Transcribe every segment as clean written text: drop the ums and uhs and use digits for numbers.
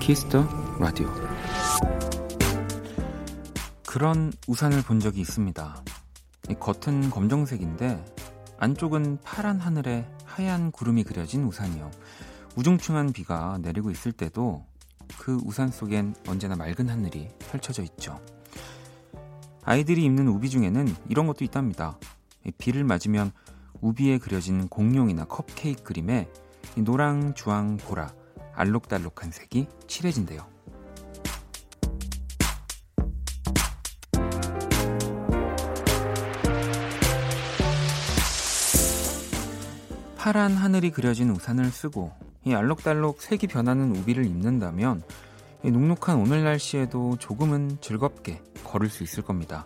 키스터 라디오. 그런 우산을 본 적이 있습니다. 겉은 검정색인데 안쪽은 파란 하늘에 하얀 구름이 그려진 우산이요. 우중충한 비가 내리고 있을 때도 그 우산 속엔 언제나 맑은 하늘이 펼쳐져 있죠. 아이들이 입는 우비 중에는 이런 것도 있답니다. 비를 맞으면 우비에 그려진 공룡이나 컵케이크 그림에 노랑, 주황, 보라, 알록달록한 색이 칠해진대요. 파란 하늘이 그려진 우산을 쓰고 이 알록달록 색이 변하는 우비를 입는다면 녹록한 오늘 날씨에도 조금은 즐겁게 걸을 수 있을 겁니다.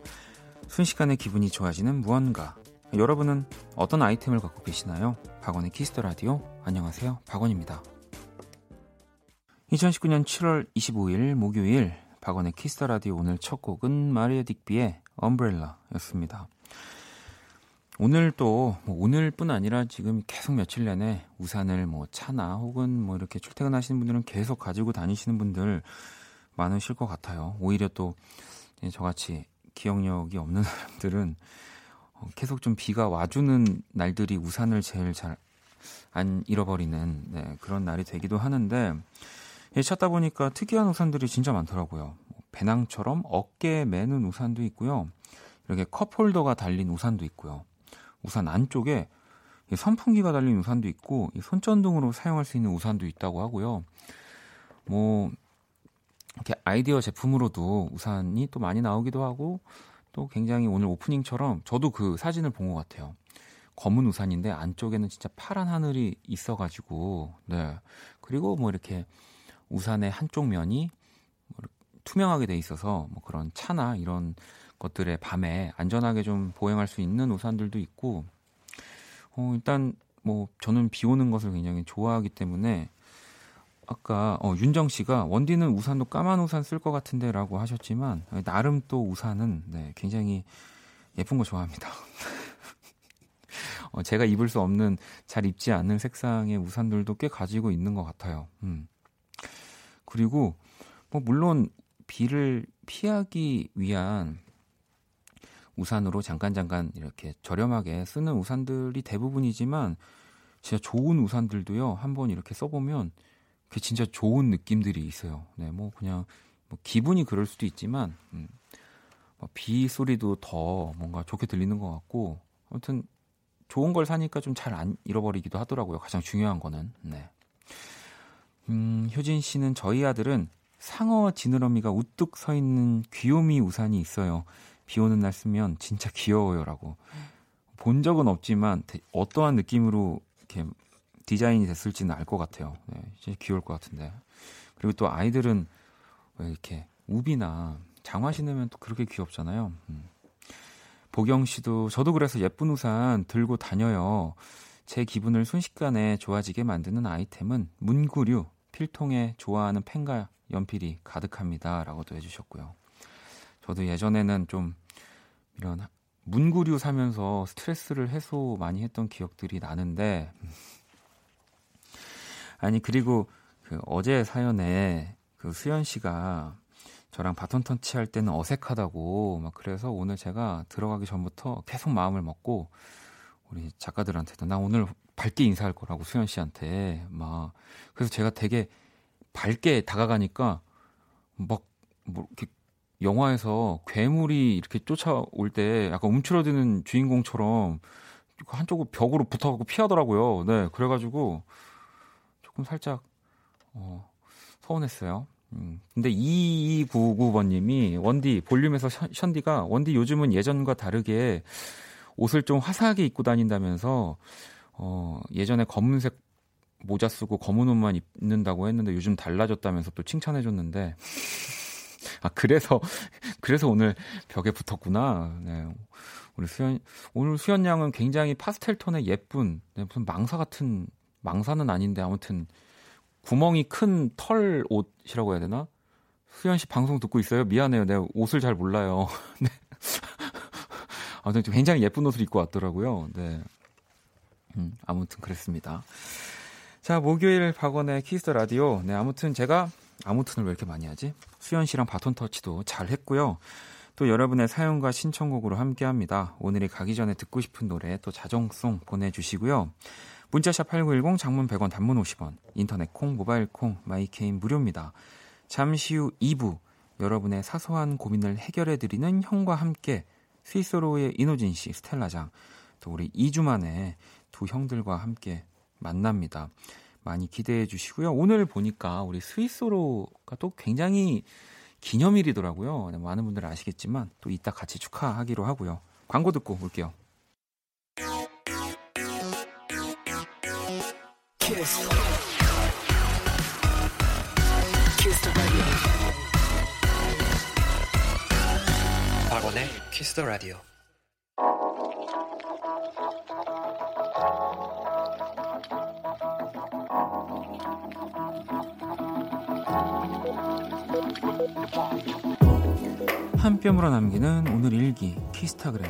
순식간에 기분이 좋아지는 무언가. 여러분은 어떤 아이템을 갖고 계시나요? 박원의 키스더 라디오. 안녕하세요, 박원입니다. 2019년 7월 25일 목요일 박원의 키스더 라디오. 오늘 첫 곡은 마리아 딕비의 엄브렐라였습니다. 오늘 또 오늘뿐 아니라 지금 계속 며칠 내내 우산을 차나 혹은 이렇게 출퇴근하시는 분들은 계속 가지고 다니시는 분들 많으실 것 같아요. 오히려 또 저같이 기억력이 없는 사람들은 계속 좀 비가 와주는 날들이 우산을 제일 잘 안 잃어버리는 그런 날이 되기도 하는데, 찾다 보니까 특이한 우산들이 진짜 많더라고요. 배낭처럼 어깨에 매는 우산도 있고요. 이렇게 컵홀더가 달린 우산도 있고요. 우산 안쪽에 선풍기가 달린 우산도 있고 손전등으로 사용할 수 있는 우산도 있다고 하고요. 이렇게 아이디어 제품으로도 우산이 또 많이 나오기도 하고, 또 굉장히 오늘 오프닝처럼 저도 그 사진을 본 것 같아요. 검은 우산인데 안쪽에는 진짜 파란 하늘이 있어가지고, 그리고 이렇게 우산의 한쪽 면이 투명하게 돼 있어서 그런 차나 이런 것들에 밤에 안전하게 좀 보행할 수 있는 우산들도 있고, 일단 저는 비 오는 것을 굉장히 좋아하기 때문에, 아까 윤정 씨가 원디는 우산도 까만 우산 쓸 것 같은데 라고 하셨지만, 나름 또 우산은 굉장히 예쁜 거 좋아합니다. 제가 입을 수 없는, 잘 입지 않는 색상의 우산들도 꽤 가지고 있는 것 같아요. 그리고 물론 비를 피하기 위한 우산으로 잠깐 이렇게 저렴하게 쓰는 우산들이 대부분이지만, 진짜 좋은 우산들도요, 한번 이렇게 써보면 그게 진짜 좋은 느낌들이 있어요. 그냥 기분이 그럴 수도 있지만 비 소리도 더 뭔가 좋게 들리는 것 같고, 아무튼 좋은 걸 사니까 좀 잘 안 잃어버리기도 하더라고요. 가장 중요한 거는. 효진 씨는 저희 아들은 상어 지느러미가 우뚝 서 있는 귀요미 우산이 있어요. 비 오는 날 쓰면 진짜 귀여워요라고. 본 적은 없지만 어떠한 느낌으로 이렇게 디자인이 됐을지는 알 것 같아요. 진짜 귀여울 것 같은데. 그리고 또 아이들은 이렇게 우비나 장화 신으면 또 그렇게 귀엽잖아요. 보경 씨도, 저도 그래서 예쁜 우산 들고 다녀요. 제 기분을 순식간에 좋아지게 만드는 아이템은 문구류, 필통에 좋아하는 펜과 연필이 가득합니다. 라고도 해주셨고요. 저도 예전에는 좀 이런 문구류 사면서 스트레스를 해소 많이 했던 기억들이 나는데, 아니 그리고 어제 사연에 수연 씨가 저랑 바톤 터치할 때는 어색하다고 막, 그래서 오늘 제가 들어가기 전부터 계속 마음을 먹고 우리 작가들한테도 나 오늘 밝게 인사할 거라고, 수현 씨한테 막, 그래서 제가 되게 밝게 다가가니까 막 이렇게 영화에서 괴물이 이렇게 쫓아올 때 약간 움츠러드는 주인공처럼 한쪽으로 벽으로 붙어가고 피하더라고요. 그래가지고 조금 살짝 서운했어요. 근데 2299번님이 원디, 볼륨에서 션디가 원디 요즘은 예전과 다르게 옷을 좀 화사하게 입고 다닌다면서, 예전에 검은색 모자 쓰고 검은 옷만 입는다고 했는데 요즘 달라졌다면서 또 칭찬해줬는데, 아 그래서 오늘 벽에 붙었구나. 오늘 수연 양은 굉장히 파스텔 톤의 예쁜, 무슨 망사 같은, 망사는 아닌데 아무튼 구멍이 큰 털 옷이라고 해야 되나? 수현 씨 방송 듣고 있어요? 미안해요. 내가 옷을 잘 몰라요. 아무튼 굉장히 예쁜 옷을 입고 왔더라고요. 아무튼 그랬습니다. 자, 목요일 박원의 키스 라디오. 네, 아무튼 제가 아무튼을 왜 이렇게 많이 하지? 수현 씨랑 바톤 터치도 잘 했고요. 또 여러분의 사연과 신청곡으로 함께합니다. 오늘이 가기 전에 듣고 싶은 노래 또 자정송 보내주시고요. 문자샵 8910, 장문 100원, 단문 50원, 인터넷 콩, 모바일 콩, 마이케인 무료입니다. 잠시 후 2부, 여러분의 사소한 고민을 해결해드리는 형과 함께 스위스로의 이노진 씨, 스텔라장, 또 우리 2주 만에 두 형들과 함께 만납니다. 많이 기대해 주시고요. 오늘 보니까 우리 스위스로가 또 굉장히 기념일이더라고요. 많은 분들 아시겠지만 또 이따 같이 축하하기로 하고요. 광고 듣고 올게요. 키스. 키스 더 라디오. 박원의 키스 더 라디오. 한 뼘으로 남기는 오늘 일기 키스타그램.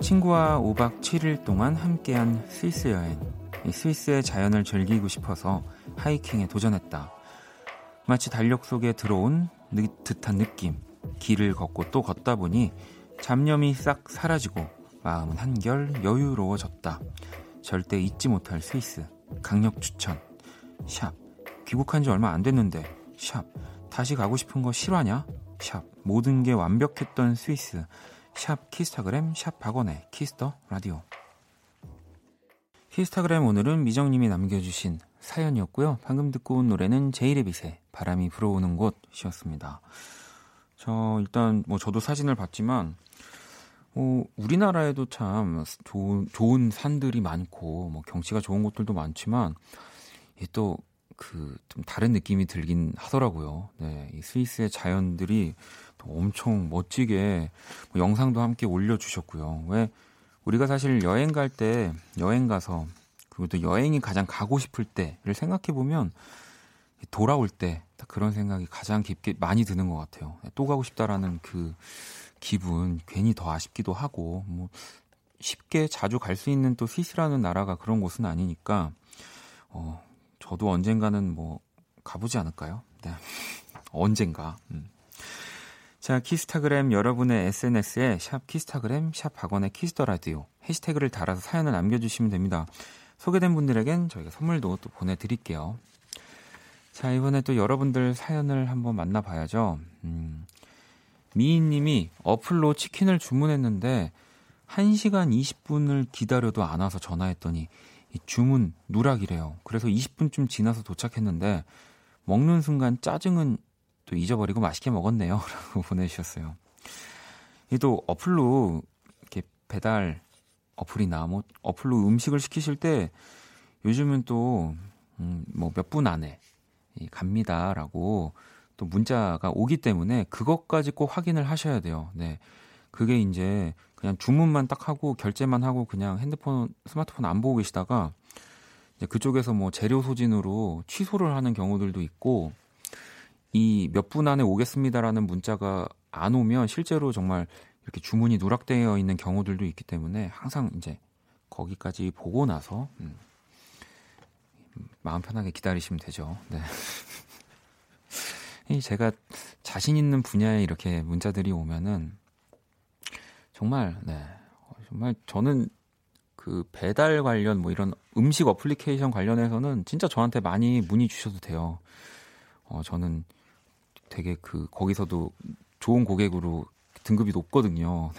친구와 5박 7일 동안 함께한 스위스 여행. 스위스의 자연을 즐기고 싶어서 하이킹에 도전했다. 마치 달력 속에 들어온 듯한 느낌. 길을 걷고 또 걷다 보니 잡념이 싹 사라지고 마음은 한결 여유로워졌다. 절대 잊지 못할 스위스 강력 추천. 샵 귀국한 지 얼마 안 됐는데 샵 다시 가고 싶은 거 실화냐 샵 모든 게 완벽했던 스위스 샵 키스타그램 샵 박원의 키스더 라디오. 키스타그램 오늘은 미정님이 남겨주신 사연이었고요. 방금 듣고 온 노래는 제이레빗의 바람이 불어오는 곳이었습니다. 일단 저도 사진을 봤지만 우리나라에도 참 좋은 산들이 많고 경치가 좋은 곳들도 많지만 또 좀 다른 느낌이 들긴 하더라고요. 네, 이 스위스의 자연들이 또 엄청 멋지게 영상도 함께 올려주셨고요. 왜 우리가 사실 여행 갈 때 여행 가서 그리고 또 여행이 가장 가고 싶을 때를 생각해 보면 돌아올 때 딱 그런 생각이 가장 깊게 많이 드는 것 같아요. 또 가고 싶다라는 그 기분 괜히 더 아쉽기도 하고 쉽게 자주 갈 수 있는 또 스위스라는 나라가 그런 곳은 아니니까 저도 언젠가는 가보지 않을까요? 네. 언젠가. 자, 키스타그램 여러분의 SNS에 샵 키스타그램 샵 박원의 키스더라디오 해시태그를 달아서 사연을 남겨주시면 됩니다. 소개된 분들에겐 저희가 선물도 또 보내드릴게요. 자, 이번에 또 여러분들 사연을 한번 만나봐야죠. 미인님이 어플로 치킨을 주문했는데 1시간 20분을 기다려도 안 와서 전화했더니 이 주문 누락이래요. 그래서 20분쯤 지나서 도착했는데 먹는 순간 짜증은 또 잊어버리고 맛있게 먹었네요. 라고 보내주셨어요. 또 어플로 이렇게 배달 어플이나 어플로 음식을 시키실 때 요즘은 또 몇 분 안에 갑니다라고 또 문자가 오기 때문에 그것까지 꼭 확인을 하셔야 돼요. 네, 그게 이제 그냥 주문만 딱 하고 결제만 하고 그냥 스마트폰 안 보고 계시다가 이제 그쪽에서 재료 소진으로 취소를 하는 경우들도 있고 이 몇 분 안에 오겠습니다라는 문자가 안 오면 실제로 정말 이렇게 주문이 누락되어 있는 경우들도 있기 때문에 항상 이제 거기까지 보고 나서 마음 편하게 기다리시면 되죠. 네. 제가 자신 있는 분야에 이렇게 문자들이 오면은 정말 정말 저는 그 배달 관련 이런 음식 어플리케이션 관련해서는 진짜 저한테 많이 문의 주셔도 돼요. 저는 되게 거기서도 좋은 고객으로 등급이 높거든요.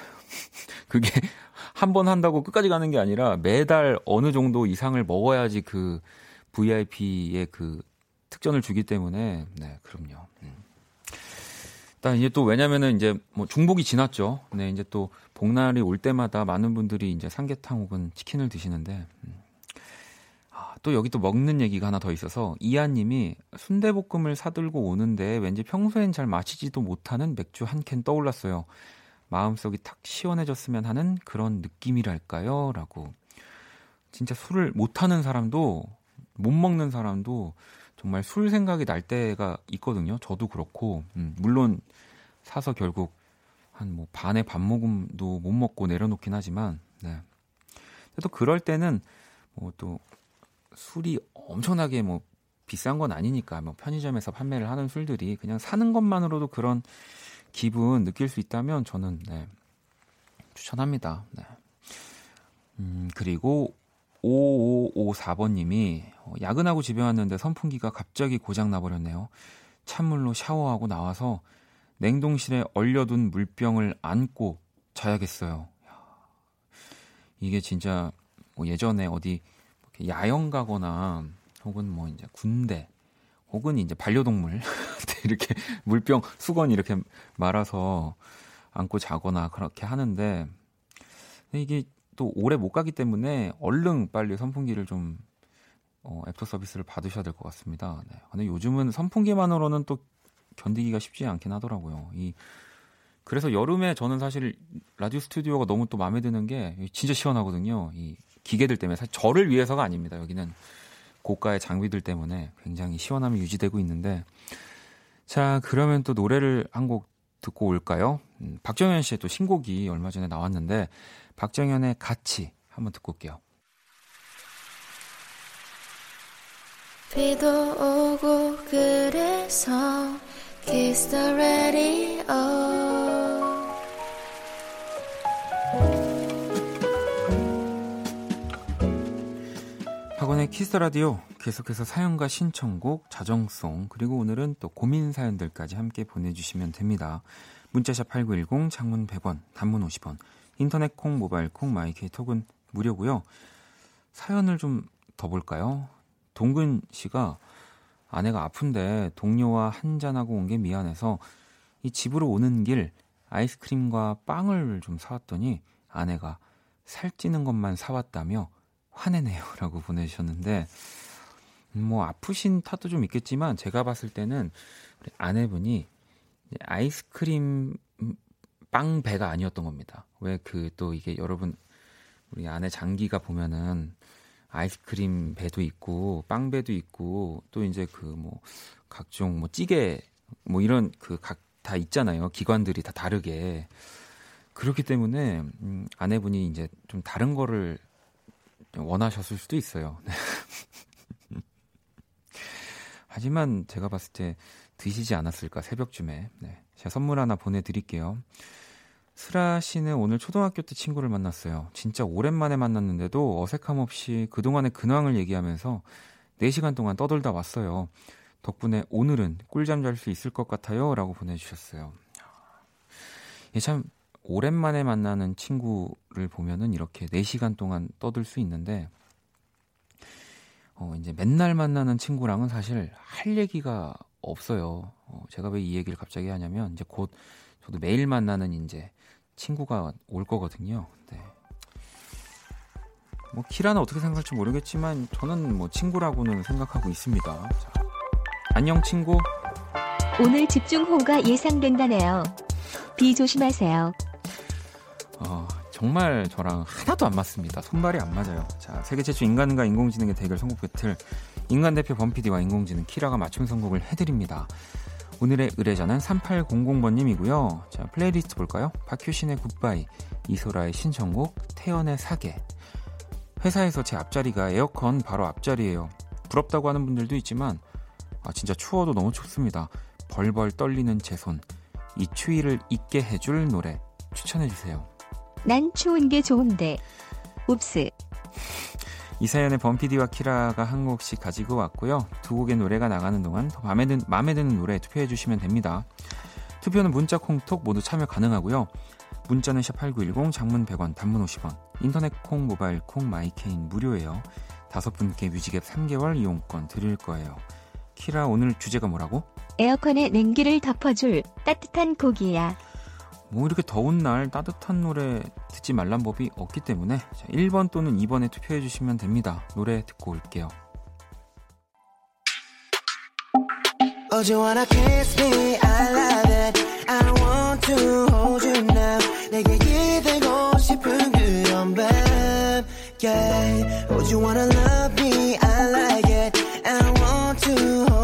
그게 한 번 한다고 끝까지 가는 게 아니라 매달 어느 정도 이상을 먹어야지 그 VIP의 특전을 주기 때문에. 네, 그럼요. 일단 이제 또 왜냐면은 이제 중복이 지났죠. 네, 이제 또 복날이 올 때마다 많은 분들이 이제 삼계탕 혹은 치킨을 드시는데 또 여기 또 먹는 얘기가 하나 더 있어서 이하님이 순대볶음을 사들고 오는데 왠지 평소엔 잘 마시지도 못하는 맥주 한 캔 떠올랐어요. 마음속이 탁 시원해졌으면 하는 그런 느낌이랄까요? 라고. 진짜 술을 못하는 사람도 못 먹는 사람도 정말 술 생각이 날 때가 있거든요. 저도 그렇고 물론 사서 결국 한 뭐 반의 밥 모금도 못 먹고 내려놓긴 하지만 네. 또 그럴 때는 뭐 또 술이 엄청나게 뭐 비싼 건 아니니까 뭐 편의점에서 판매를 하는 술들이 그냥 사는 것만으로도 그런 기분 느낄 수 있다면 저는 네, 추천합니다. 네. 그리고 5554번님이 야근하고 집에 왔는데 선풍기가 갑자기 고장 나버렸네요. 찬물로 샤워하고 나와서 냉동실에 얼려둔 물병을 안고 자야겠어요. 이게 진짜 뭐 예전에 어디 야영 가거나 혹은 뭐 이제 군대 혹은 이제 반려동물 이렇게 물병 수건 이렇게 말아서 안고 자거나 그렇게 하는데 이게 또 오래 못 가기 때문에 얼른 빨리 선풍기를 좀 애프터 서비스를 받으셔야 될 것 같습니다. 네. 근데 요즘은 선풍기만으로는 또 견디기가 쉽지 않긴 하더라고요. 그래서 여름에 저는 사실 라디오 스튜디오가 너무 또 마음에 드는 게 진짜 시원하거든요. 이 기계들 때문에 사실 저를 위해서가 아닙니다. 여기는 고가의 장비들 때문에 굉장히 시원함이 유지되고 있는데 자 그러면 또 노래를 한 곡 듣고 올까요? 박정현 씨의 또 신곡이 얼마 전에 나왔는데 박정현의 같이 한번 듣고 올게요. 비도 오고 그래서 Kiss the radio 박원의 키스라디오 계속해서 사연과 신청곡, 자정송 그리고 오늘은 또 고민 사연들까지 함께 보내주시면 됩니다. 문자샵 8910, 장문 100원, 단문 50원, 인터넷 콩, 모바일 콩, 마이케이 톡은 무료고요. 사연을 좀 더 볼까요? 동근 씨가 아내가 아픈데 동료와 한잔하고 온 게 미안해서 이 집으로 오는 길 아이스크림과 빵을 좀 사왔더니 아내가 살찌는 것만 사왔다며 화내네요 라고 보내주셨는데 뭐 아프신 탓도 좀 있겠지만 제가 봤을 때는 우리 아내분이 아이스크림 빵 배가 아니었던 겁니다. 왜 그 또 이게 여러분 우리 아내 장기가 보면은 아이스크림 배도 있고 빵 배도 있고 또 이제 그 뭐 각종 뭐 찌개 뭐 이런 그 각 다 있잖아요. 기관들이 다 다르게 그렇기 때문에 아내분이 이제 좀 다른 거를 원하셨을 수도 있어요. 하지만 제가 봤을 때 드시지 않았을까 새벽쯤에 네, 제가 선물 하나 보내드릴게요. 슬아 씨는 오늘 초등학교 때 친구를 만났어요. 진짜 오랜만에 만났는데도 어색함 없이 그동안의 근황을 얘기하면서 4시간 동안 떠들다 왔어요. 덕분에 오늘은 꿀잠 잘 수 있을 것 같아요 라고 보내주셨어요. 참 오랜만에 만나는 친구를 보면은 이렇게 4시간 동안 떠들 수 있는데, 이제 맨날 만나는 친구랑은 사실 할 얘기가 없어요. 제가 왜 이 얘기를 갑자기 하냐면, 이제 곧 저도 매일 만나는 이제 친구가 올 거거든요. 네. 뭐, 키라는 어떻게 생각할지 모르겠지만, 저는 뭐 친구라고는 생각하고 있습니다. 자, 안녕, 친구. 오늘 집중호우가 예상된다네요. 비 조심하세요. 정말 저랑 하나도 안 맞습니다. 손발이 안 맞아요. 자, 세계 최초 인간과 인공지능의 대결 선곡 배틀 인간 대표 범피디와 인공지능 키라가 맞춤 선곡을 해드립니다. 오늘의 의뢰자는 3800번님이고요. 자, 플레이리스트 볼까요? 박효신의 굿바이, 이소라의 신청곡, 태연의 사계. 회사에서 제 앞자리가 에어컨 바로 앞자리예요. 부럽다고 하는 분들도 있지만 진짜 추워도 너무 춥습니다. 벌벌 떨리는 제 손. 이 추위를 잊게 해줄 노래 추천해주세요. 난 추운 게 좋은데 웁스. 이 사연에 범피디와 키라가 한 곡씩 가지고 왔고요. 두 곡의 노래가 나가는 동안 더 마음에 드는 노래 투표해주시면 됩니다. 투표는 문자, 콩톡 모두 참여 가능하고요. 문자는 샵8910, 장문 100원, 단문 50원, 인터넷 콩, 모바일 콩, 마이케인 무료예요. 5분께 뮤직앱 3개월 이용권 드릴 거예요. 키라 오늘 주제가 뭐라고? 에어컨의 냉기를 덮어줄 따뜻한 곡이야. 뭐 이렇게 더운 날 따뜻한 노래 듣지 말란 법이 없기 때문에 1번 또는 2번에 투표해 주시면 됩니다. 노래 듣고 올게요. Oh, you wanna kiss me? I love it. I want to hold you now. 내게 기대고 싶은 그런 밤. Yeah. Oh, you wanna love me? I like it. I want to hold you now.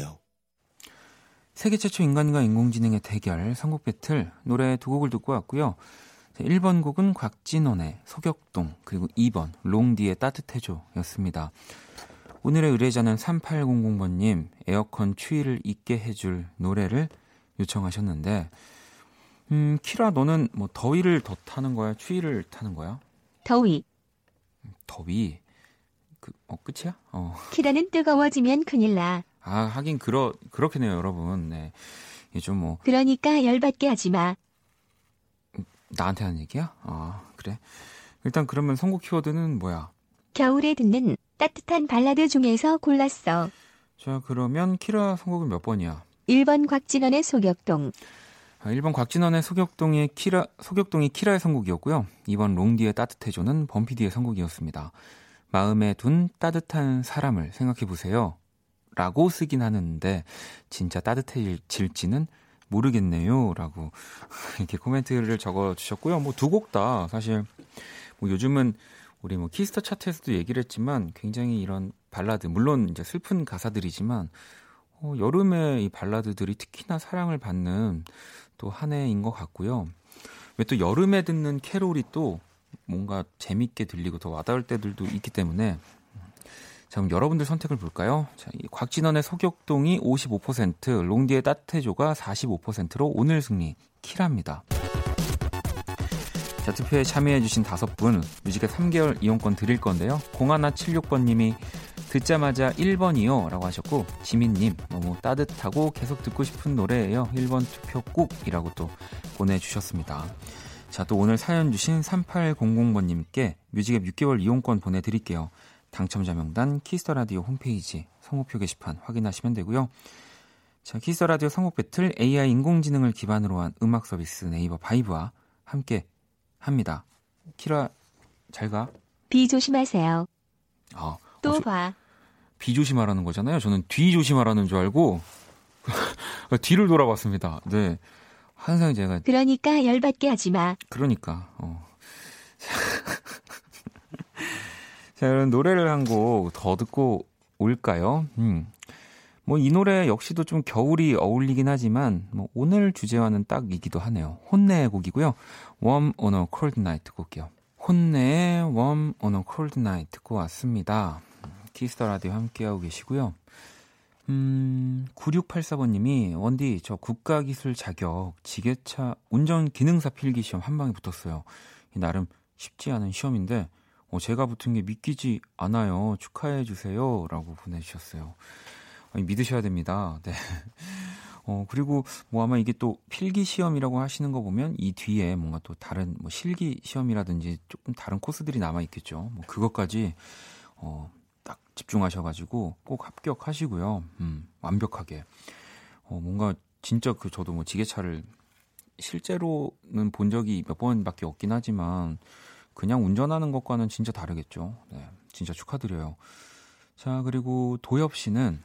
기억. 세계 최초 인간과 인공지능의 대결, 선곡 배틀, 노래 두 곡을 듣고 왔고요. 1번 곡은 곽진원의 소격동, 그리고 2번 롱디의 따뜻해줘였습니다. 오늘의 의뢰자는 3800번님, 에어컨 추위를 잊게 해줄 노래를 요청하셨는데, 키라 너는 뭐 더위를 더 타는 거야? 추위를 타는 거야? 더위. 끝이야? 키라는 뜨거워지면 큰일 나. 아, 하긴 그렇겠네요, 여러분. 네. 이게 좀 뭐. 그러니까 열받게 하지 마. 나한테 하는 얘기야? 아, 그래. 일단 그러면 선곡 키워드는 뭐야? 겨울에 듣는 따뜻한 발라드 중에서 골랐어. 자, 그러면 키라 선곡은 몇 번이야? 1번 곽진원의 소격동. 1번 곽진원의 소격동이 키라의 선곡이었고요. 2번 롱디의 따뜻해줘는 범피디의 선곡이었습니다. 마음에 둔 따뜻한 사람을 생각해보세요 라고 쓰긴 하는데 진짜 따뜻해질지는 모르겠네요 라고 이렇게 코멘트를 적어주셨고요. 뭐 두 곡 다 사실 뭐 요즘은 우리 뭐 키스터 차트에서도 얘기를 했지만 굉장히 이런 발라드, 물론 이제 슬픈 가사들이지만 여름에 이 발라드들이 특히나 사랑을 받는 또 한 해인 것 같고요. 왜 또 여름에 듣는 캐롤이 또 뭔가 재밌게 들리고 더 와닿을 때들도 있기 때문에 자, 그럼 여러분들 선택을 볼까요? 자, 곽진원의 소격동이 55%, 롱디의 따뜻해조가 45%로 오늘 승리 키랍니다. 자, 투표에 참여해주신 5분 뮤직의 3개월 이용권 드릴 건데요. 0176번님이 듣자마자 1번이요 라고 하셨고, 지민님 너무 따뜻하고 계속 듣고 싶은 노래예요 1번 투표 꾹이라고 또 보내주셨습니다. 자, 또 오늘 사연 주신 3800번님께 뮤직앱 6개월 이용권 보내드릴게요. 당첨자 명단 키스터라디오 홈페이지 선곡표 게시판 확인하시면 되고요. 자, 키스터라디오 선곡 배틀 AI 인공지능을 기반으로 한 음악 서비스 네이버 바이브와 함께 합니다. 키라 잘가. 비 조심하세요. 또 봐. 비 조심하라는 거잖아요. 저는 뒤 조심하라는 줄 알고 뒤를 돌아봤습니다. 네. 항상 제가 그러니까 열받게 하지 마. 그러니까. 자, 여러분 노래를 한 곡 더 듣고 올까요? 뭐 이 노래 역시도 좀 겨울이 어울리긴 하지만 뭐 오늘 주제와는 딱이기도 하네요. 혼내의 곡이고요. Warm on a Cold Night 듣고 올게요. 혼내의 Warm on a Cold Night 듣고 왔습니다. 키스터 라디오 함께하고 계시고요. 9684번님이 원디 저 국가기술 자격 지게차 운전기능사 필기시험 한 방에 붙었어요. 나름 쉽지 않은 시험인데 제가 붙은 게 믿기지 않아요. 축하해 주세요 라고 보내주셨어요. 아니, 믿으셔야 됩니다. 네. 그리고 뭐 아마 이게 또 필기시험이라고 하시는 거 보면 이 뒤에 뭔가 또 다른 뭐 실기시험이라든지 조금 다른 코스들이 남아있겠죠. 뭐 그것까지 딱 집중하셔가지고 꼭 합격하시고요. 완벽하게. 뭔가 진짜 저도 뭐 지게차를 실제로는 본 적이 몇 번밖에 없긴 하지만 그냥 운전하는 것과는 진짜 다르겠죠. 네, 진짜 축하드려요. 자, 그리고 도엽 씨는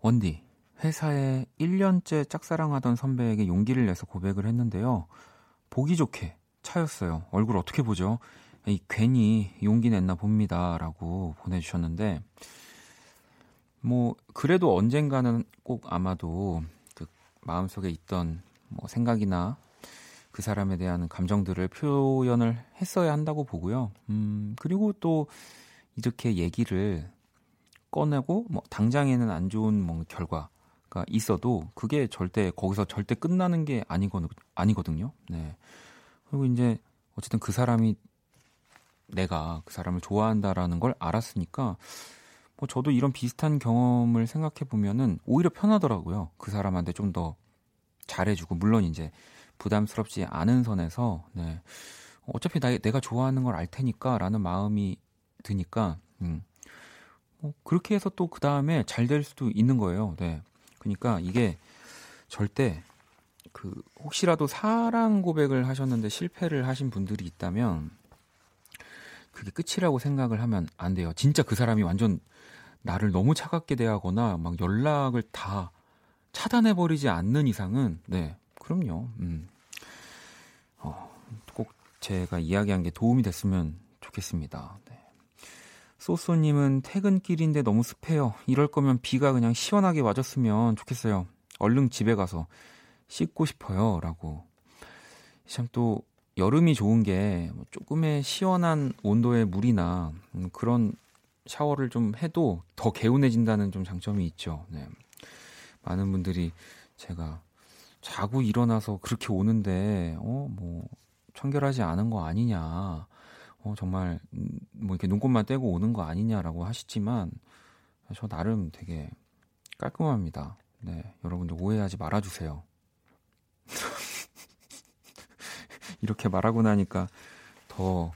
원디 회사에 1년째 짝사랑하던 선배에게 용기를 내서 고백을 했는데요. 보기 좋게 차였어요. 얼굴 어떻게 보죠? 괜히 용기 냈나 봅니다 라고 보내주셨는데 뭐 그래도 언젠가는 꼭 아마도 그 마음속에 있던 뭐 생각이나 그 사람에 대한 감정들을 표현을 했어야 한다고 보고요. 그리고 또 이렇게 얘기를 꺼내고 뭐 당장에는 안 좋은 뭐 결과가 있어도 그게 절대 거기서 절대 끝나는 게 아니거든요. 네. 그리고 이제 어쨌든 그 사람이 내가 그 사람을 좋아한다라는 걸 알았으니까 뭐 저도 이런 비슷한 경험을 생각해보면은 오히려 편하더라고요. 그 사람한테 좀 더 잘해주고 물론 이제 부담스럽지 않은 선에서 네. 어차피 내가 좋아하는 걸 알 테니까 라는 마음이 드니까 뭐 그렇게 해서 또 그 다음에 잘 될 수도 있는 거예요. 네. 그러니까 이게 절대 그 혹시라도 사랑 고백을 하셨는데 실패를 하신 분들이 있다면 그게 끝이라고 생각을 하면 안 돼요. 진짜 그 사람이 완전 나를 너무 차갑게 대하거나 막 연락을 다 차단해버리지 않는 이상은 네, 그럼요. 꼭 제가 이야기한 게 도움이 됐으면 좋겠습니다. 네. 소소님은 퇴근길인데 너무 습해요. 이럴 거면 비가 그냥 시원하게 와줬으면 좋겠어요. 얼른 집에 가서 씻고 싶어요. 라고. 참 또 여름이 좋은 게 조금의 시원한 온도의 물이나 그런 샤워를 좀 해도 더 개운해진다는 좀 장점이 있죠. 네. 많은 분들이 제가 자고 일어나서 그렇게 오는데 뭐 청결하지 않은 거 아니냐, 정말 뭐 이렇게 눈곱만 떼고 오는 거 아니냐라고 하시지만 저 나름 되게 깔끔합니다. 네, 여러분들 오해하지 말아주세요. 이렇게 말하고 나니까 더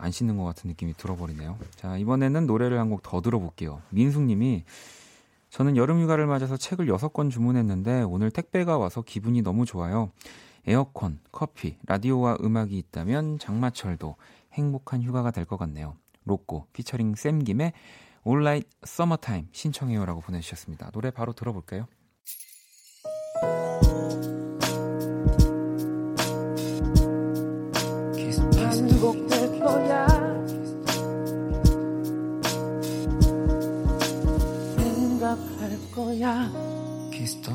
안 씻는 것 같은 느낌이 들어버리네요. 자, 이번에는 노래를 한 곡 더 들어볼게요. 민숙님이 저는 여름휴가를 맞아서 책을 6권 주문했는데 오늘 택배가 와서 기분이 너무 좋아요. 에어컨, 커피, 라디오와 음악이 있다면 장마철도 행복한 휴가가 될 것 같네요. 로꼬 피처링 쌤김의 All Right Summertime 신청해요 라고 보내주셨습니다. 노래 바로 들어볼까요? 반복될 거야. 생각할 거야. 키스 더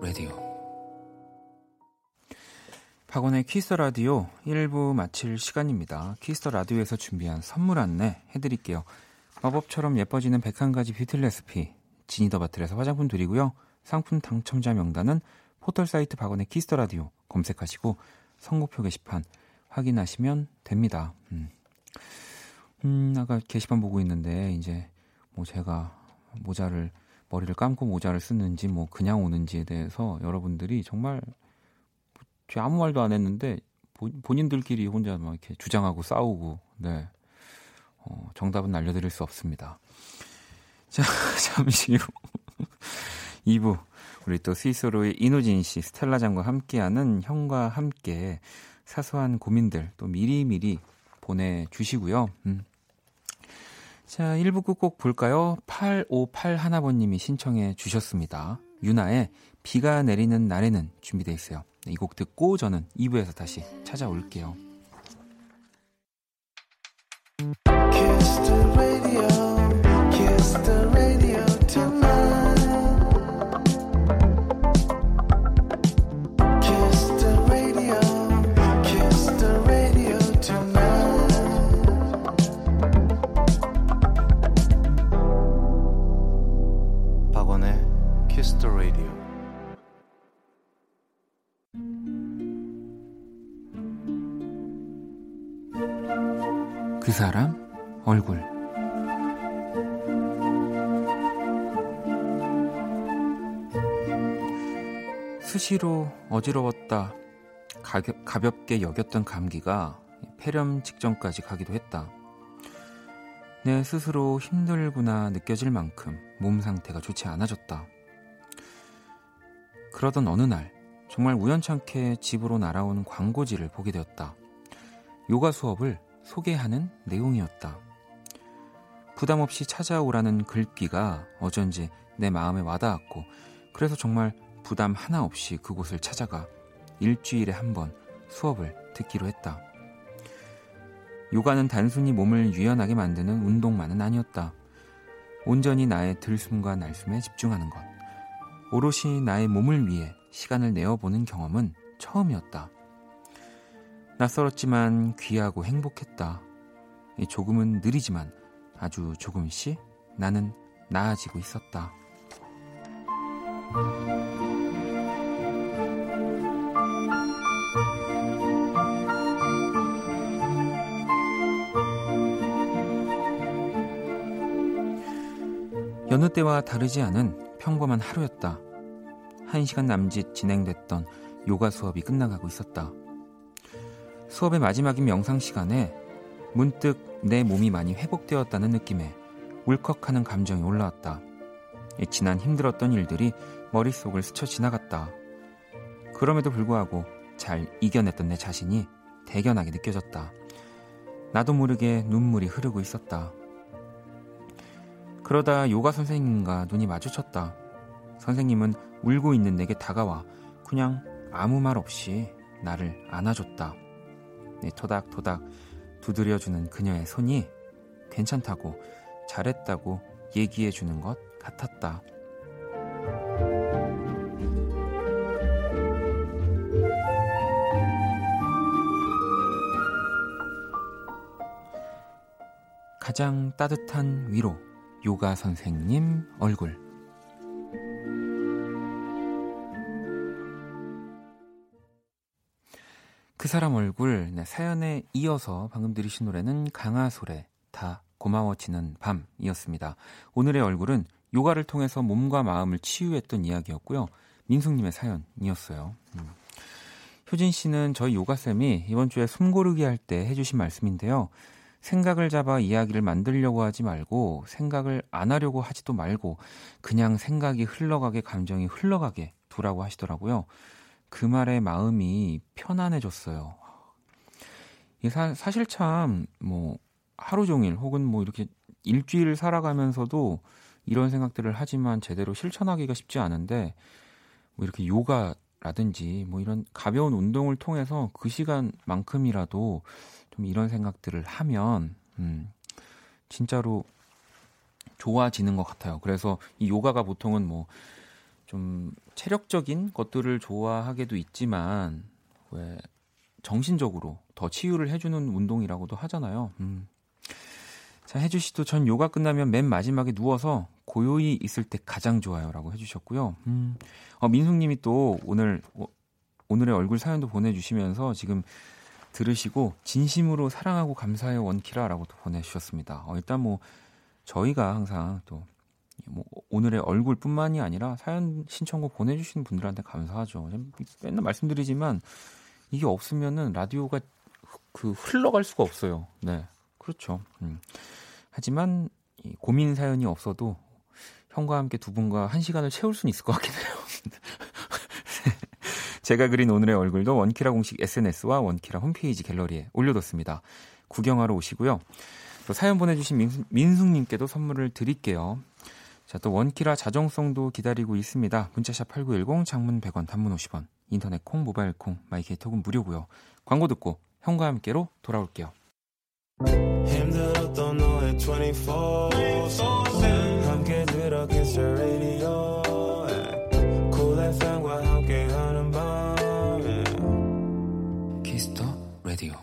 라디오. 박원의 키스 라디오 1부 마칠 시간입니다. 키스 라디오에서 준비한 선물 안내 해드릴게요. 마법처럼 예뻐지는 101가지 뷰티 레시피 지니더 바틀에서 화장품 드리고요. 상품 당첨자 명단은 포털 사이트 박원의 키스 라디오 검색하시고 선고표 게시판 확인하시면 됩니다. 아까 게시판 보고 있는데 이제 뭐 제가 머리를 감고 모자를 쓰는지 뭐 그냥 오는지에 대해서 여러분들이 정말 아무 말도 안 했는데 본인들끼리 혼자 막 이렇게 주장하고 싸우고, 네, 정답은 알려드릴 수 없습니다. 자, 잠시 후 2부 우리 또 스위스로의 이노진 씨, 스텔라장과 함께하는 형과 함께 사소한 고민들 또 미리미리 보내주시고요. 자, 1부 끝곡 볼까요? 8581번님이 신청해 주셨습니다. 유나의 비가 내리는 날에는 준비되어 있어요. 이 곡 듣고 저는 2부에서 다시 찾아올게요. Kiss the radio, kiss the radio tonight. Kiss the radio, kiss the radio tonight. 박원의 Kiss the radio. 그 사람 얼굴. 수시로 어지러웠다. 가볍게 여겼던 감기가 폐렴 직전까지 가기도 했다. 내 스스로 힘들구나 느껴질 만큼 몸 상태가 좋지 않아졌다. 그러던 어느 날 정말 우연찮게 집으로 날아온 광고지를 보게 되었다. 요가 수업을 소개하는 내용이었다. 부담 없이 찾아오라는 글귀가 어쩐지 내 마음에 와닿았고, 그래서 정말 부담 하나 없이 그곳을 찾아가 일주일에 한 번 수업을 듣기로 했다. 요가는 단순히 몸을 유연하게 만드는 운동만은 아니었다. 온전히 나의 들숨과 날숨에 집중하는 것, 오롯이 나의 몸을 위해 시간을 내어보는 경험은 처음이었다. 낯설었지만 귀하고 행복했다. 조금은 느리지만 아주 조금씩 나는 나아지고 있었다. 여느 때와 다르지 않은 평범한 하루였다. 1시간 남짓 진행됐던 요가 수업이 끝나가고 있었다. 수업의 마지막인 명상 시간에 문득 내 몸이 많이 회복되었다는 느낌에 울컥하는 감정이 올라왔다. 지난 힘들었던 일들이 머릿속을 스쳐 지나갔다. 그럼에도 불구하고 잘 이겨냈던 내 자신이 대견하게 느껴졌다. 나도 모르게 눈물이 흐르고 있었다. 그러다 요가 선생님과 눈이 마주쳤다. 선생님은 울고 있는 내게 다가와 그냥 아무 말 없이 나를 안아줬다. 토닥토닥 두드려주는 그녀의 손이 괜찮다고 잘했다고 얘기해 주는 것 같았다. 가장 따뜻한 위로, 요가 선생님 얼굴. 그 사람 얼굴. 네, 사연에 이어서 방금 들으신 노래는 강하솔의 다 고마워지는 밤이었습니다. 오늘의 얼굴은 요가를 통해서 몸과 마음을 치유했던 이야기였고요. 민숙님의 사연이었어요. 효진 씨는 저희 요가쌤이 이번 주에 숨고르기 할 때 해주신 말씀인데요. 생각을 잡아 이야기를 만들려고 하지 말고 생각을 안 하려고 하지도 말고 그냥 생각이 흘러가게 감정이 흘러가게 두라고 하시더라고요. 그 말에 마음이 편안해졌어요. 사실 참 뭐 하루 종일 혹은 뭐 이렇게 일주일 살아가면서도 이런 생각들을 하지만 제대로 실천하기가 쉽지 않은데 뭐 이렇게 요가라든지 뭐 이런 가벼운 운동을 통해서 그 시간만큼이라도 좀 이런 생각들을 하면 진짜로 좋아지는 것 같아요. 그래서 이 요가가 보통은 뭐 좀 체력적인 것들을 좋아하게도 있지만 왜 정신적으로 더 치유를 해주는 운동이라고도 하잖아요. 자, 혜주 씨도 전 요가 끝나면 맨 마지막에 누워서 고요히 있을 때 가장 좋아요라고 해주셨고요. 민숙님이 또 오늘의 얼굴 사연도 보내주시면서 지금 들으시고 진심으로 사랑하고 감사해요 원키라라고 또 보내주셨습니다. 일단 뭐 저희가 항상 또 뭐 오늘의 얼굴뿐만이 아니라 사연 신청곡 보내주시는 분들한테 감사하죠. 맨날 말씀드리지만 이게 없으면은 라디오가 그 흘러갈 수가 없어요. 네, 그렇죠. 하지만 이 고민 사연이 없어도 형과 함께 두 분과 한 시간을 채울 수는 있을 것 같긴 해요. 제가 그린 오늘의 얼굴도 원키라 공식 SNS와 원키라 홈페이지 갤러리에 올려뒀습니다. 구경하러 오시고요. 또 사연 보내주신 민숙님께도 선물을 드릴게요. 자, 또 원키라 자정송도 기다리고 있습니다. 문자샵 8910, 장문 100원, 단문 50원, 인터넷 콩, 모바일 콩, 마이케이톡은 무료고요. 광고 듣고 형과 함께로 돌아올게요. 힘들었던 너의 24/7 함께 들어 Kiss the Radio Cool FM과 함께하는 밤 Kiss the Radio.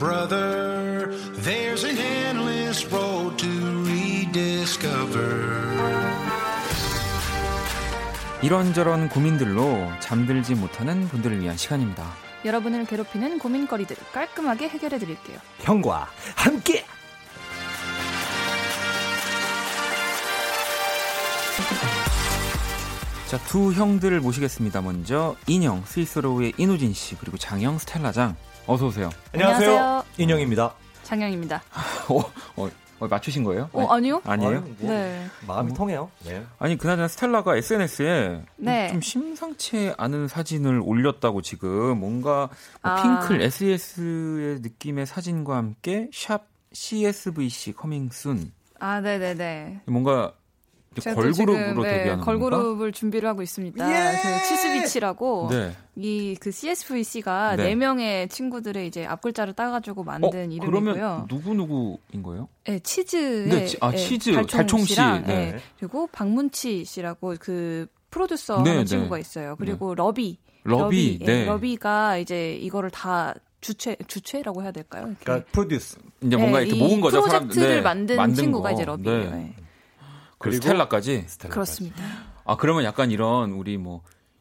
Brother, there's an endless road to rediscover. 이런저런 고민들로 잠들지 못하는 분들을 위한 시간입니다. 여러분을 괴롭히는 고민거리들을 깔끔하게 해결해 드릴게요. 형과 함께. 자, 두 형들을 모시겠습니다. 먼저 인형 스위스로의 이노진 씨, 그리고 장형 스텔라장. 어서 오세요. 안녕하세요. 인형입니다. 장영입니다. 맞추신 거예요? 아니요. 아니에요? 뭐, 네. 마음이 통해요. 네. 아니, 그나저나 스텔라가 SNS에 좀 심상치 않은 사진을 올렸다고 지금 뭔가 핑클 SES의 느낌의 사진과 함께 샵 CSVC 커밍 순. 아, 네네네. 뭔가 걸그룹으로 데뷔하는 걸그룹을 건가? 준비를 하고 있습니다. 예! 그 치스비치라고 이 그 CSVC가 4명의 친구들의 이제 앞글자를 따가지고 만든 이름이고요. 그러면 누구인 거예요? 네, 치즈의 치즈 달총 씨랑 그리고 박문치 씨라고 그 프로듀서 친구가 있어요. 그리고 러비. 러비가 이제 이거를 다 주최라고 해야 될까요? 이렇게. 그러니까 프로듀스 이제 뭔가 이렇게 모은 거죠. 프로젝트를 만든 친구가 이제 러비예요. 네. 그리고 스텔라까지. 그렇습니다. 아, 그러면 약간 이런 우리 뭐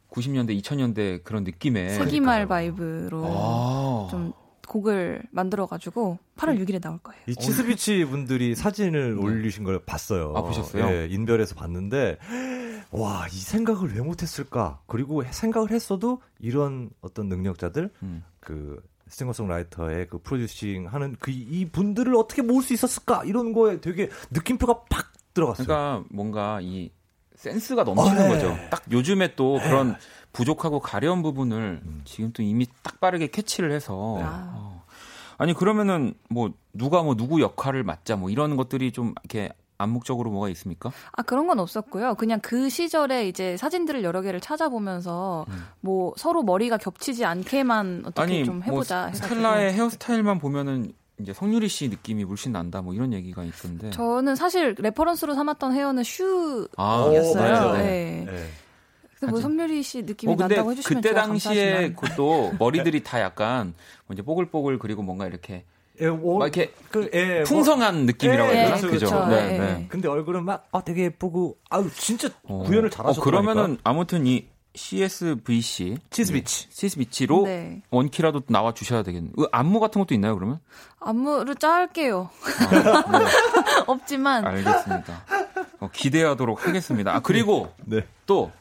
90년대, 2000년대 그런 느낌의 세기말 바이브로 좀 곡을 만들어가지고 8월 6일에 나올 거예요. 이 치스비치 분들이 사진을 올리신 걸 봤어요. 아, 보셨어요? 네, 인별에서 봤는데 와, 이 생각을 왜 못했을까? 그리고 생각을 했어도 이런 어떤 능력자들 그 싱어송라이터의 그 프로듀싱하는 그 이 분들을 어떻게 모을 수 있었을까? 이런 거에 되게 느낌표가 팍 들어갔어요. 그러니까 뭔가 이 센스가 넘치는 거죠. 딱 요즘에 또 그런 부족하고 가려운 부분을 지금 또 이미 딱 빠르게 캐치를 해서 아니 그러면은 뭐 누가 뭐 누구 역할을 맡자 뭐 이런 것들이 좀 이렇게 암묵적으로 뭐가 있습니까? 아, 그런 건 없었고요. 그냥 그 시절에 이제 사진들을 여러 개를 찾아보면서 뭐 서로 머리가 겹치지 않게만 어떻게 좀 해보자. 아니, 뭐 스텔라의 헤어스타일만 보면은 이제 성유리 씨 느낌이 물씬 난다 뭐 이런 얘기가 있던데. 저는 사실 레퍼런스로 삼았던 헤어는 슈였어요. 아, 네. 네. 근데 뭐 성유리 씨 느낌이 난다고 해주시면 그때 당시에 그것도 머리들이 다 약간 뭐 이제 뽀글뽀글 그리고 뭔가 이렇게. 막 이렇게 풍성한 느낌이라고 해야 되나? 그죠? 네, 네. 근데 얼굴은 막 되게 예쁘고 아유 진짜 구현을 잘하셨다니까. 그러면은 아무튼 이 CSVC, CSVC로 네. 원키라도 나와 주셔야 되겠네. 안무 같은 것도 있나요, 그러면? 안무를 짤게요. 아, 네. 없지만. 알겠습니다. 기대하도록 하겠습니다. 아, 그리고 네. 또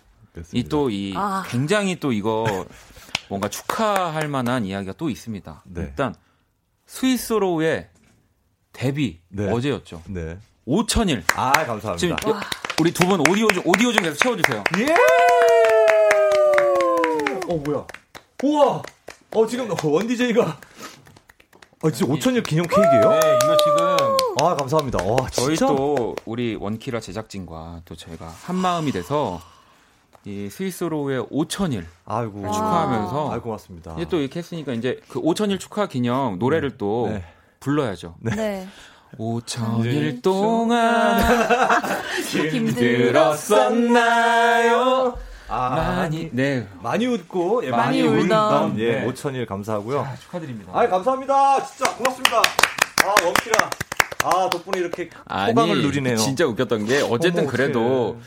굉장히 또 이거 뭔가 축하할 만한 이야기가 또 있습니다. 네. 일단 스위스로의 데뷔 어제였죠. 네. 5,000일. 아, 감사합니다. 지금 우리 두 분 오디오 좀 계속 채워주세요. 예. 뭐야? 우와. 지금 원디제이가. 진짜 5,000일 기념 케이크예요? 네, 이거 지금. 아, 감사합니다. 와, 진짜? 저희 또 우리 원키라 제작진과 또 저희가 한 마음이 돼서. 이 스위스로의 5,000일 축하하면서 고맙습니다. 이제 또 이렇게 했으니까 이제 그 5,000일 축하 기념 노래를 또 불러야죠. 네. 5,000일 동안 힘들었었나요? 많이 웃고 많이 울던 5,000일 감사하고요. 자, 축하드립니다. 감사합니다. 진짜 고맙습니다. 원키라. 덕분에 이렇게 호강을 누리네요. 진짜 웃겼던 게 어쨌든 그래도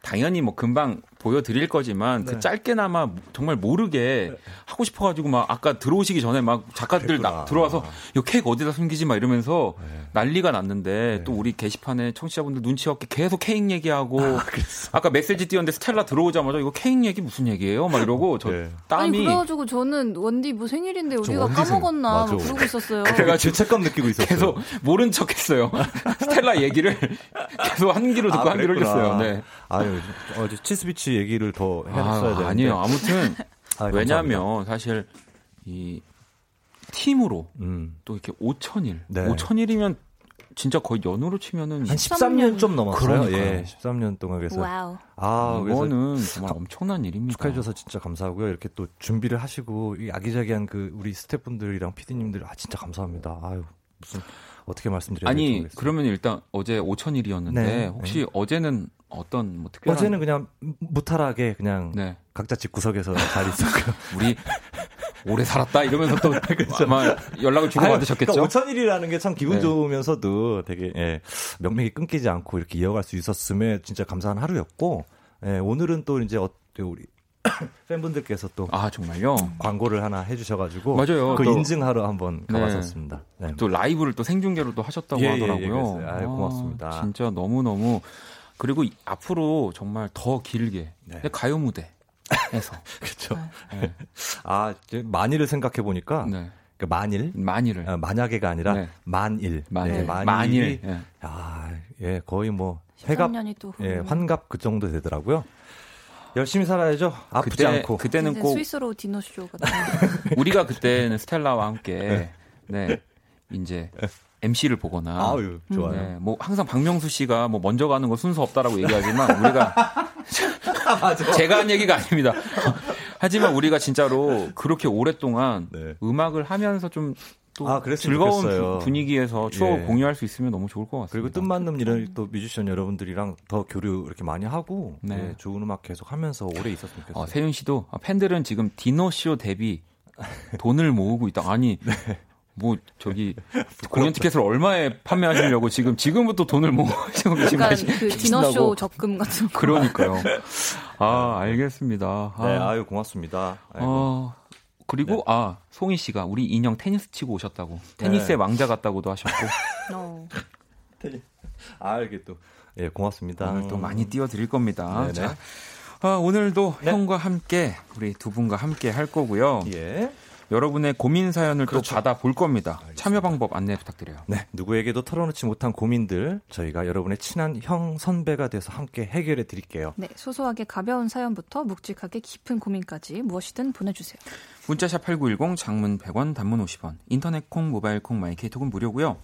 당연히 뭐 금방 보여드릴 거지만 그 짧게나마 정말 모르게 하고 싶어가지고 막 아까 들어오시기 전에 막 작가들 들어와서 이 케이크 어디다 숨기지 막 이러면서 난리가 났는데 또 우리 게시판에 청취자분들 눈치 없게 계속 케이크 얘기하고 아까 메시지 띄웠는데 스텔라 들어오자마자 이거 케이크 얘기 무슨 얘기예요? 막 이러고 저 땀이 그래가지고 저는 원디 뭐 생일인데 우리가 까먹었나 그러고 있었어요. 제가 죄책감 느끼고 있었어요. 계속 모른 척했어요. 스텔라 얘기를 계속 한 귀로 듣고 한 귀로 했어요. 네. 아유 어제 치스비치 얘기를 더 해놨어야 되는데 아니에요. 아무튼 왜냐하면 사실 이 팀으로 또 이렇게 5,000일 5,000일이면 진짜 거의 연으로 치면은 한 13년 좀 넘었어요. 그러니까요. 13년 동안 그래서 와우. 이거는 정말 엄청난 일입니다. 축하해줘서 진짜 감사하고요. 이렇게 또 준비를 하시고 이 아기자기한 그 우리 스태프분들이랑 PD님들 진짜 감사합니다. 아유 무슨 어떻게 말씀드려야 될지 모르겠어요. 그러면 일단 어제 5,000일이었는데 혹시 어제는 어떤 뭐 특별한 어제는 그냥 무탈하게 그냥 각자 집 구석에서 잘 있었고요. 우리 오래 살았다 이러면서 또 그렇죠. 아마 연락을 주고받으셨겠죠. 그러니까 5,000일이라는 게 참 기분 좋으면서도 되게 명맥이 끊기지 않고 이렇게 이어갈 수 있었음에 진짜 감사한 하루였고 오늘은 또 이제 우리 팬분들께서 또 정말요? 광고를 하나 해주셔가지고 맞아요. 그 인증하러 한번 가봤었습니다. 네. 또 라이브를 또 생중계로 또 하셨다고 하더라고요. 고맙습니다. 진짜 너무너무 그리고 앞으로 정말 더 길게 가요 무대에서 그렇죠. 네. 이제 만일을 생각해 보니까 그러니까 만일을 만약에가 아니라 만일. 거의 뭐 해갑 환갑 그 정도 되더라고요. 열심히 살아야죠. 아프지 않고. 그때는 꼭 스위스로 디너쇼가 우리가 그때는 스텔라와 함께 이제. MC를 보거나 좋아요. 뭐 항상 박명수 씨가 뭐 먼저 가는 거 순서 없다라고 얘기하지만 우리가 제가 한 얘기가 아닙니다. 하지만 우리가 진짜로 그렇게 오랫동안 음악을 하면서 좀 또 즐거운 좋겠어요. 분위기에서 추억을 공유할 수 있으면 너무 좋을 것 같습니다. 그리고 뜻맞는 일을 또 뮤지션 여러분들이랑 더 교류 이렇게 많이 하고 좋은 음악 계속 하면서 오래 있었으면 좋겠어요. 세윤 씨도 팬들은 지금 디너쇼 대비 돈을 모으고 있다. 아니 뭐 저기 공연 티켓을 얼마에 판매하시려고 지금부터 돈을 모으시고 계신 거 아시죠? 그 디너쇼 적금 같은 거. 그러니까요. 알겠습니다. 아유 고맙습니다. 그리고 송희 씨가 우리 인형 테니스 치고 오셨다고 테니스의 왕자 같다고도 하셨고. 이게 또 고맙습니다. 오늘 또 많이 띄워드릴 겁니다. 자, 오늘도 형과 함께 우리 두 분과 함께 할 거고요. 예. 여러분의 고민 사연을 또 받아볼 겁니다. 알겠습니다. 참여 방법 안내 부탁드려요. 네, 누구에게도 털어놓지 못한 고민들 저희가 여러분의 친한 형, 선배가 돼서 함께 해결해 드릴게요. 네, 소소하게 가벼운 사연부터 묵직하게 깊은 고민까지 무엇이든 보내주세요. 문자샵 8910, 장문 100원, 단문 50원, 인터넷 콩, 모바일 콩, 마이케이톡은 무료고요.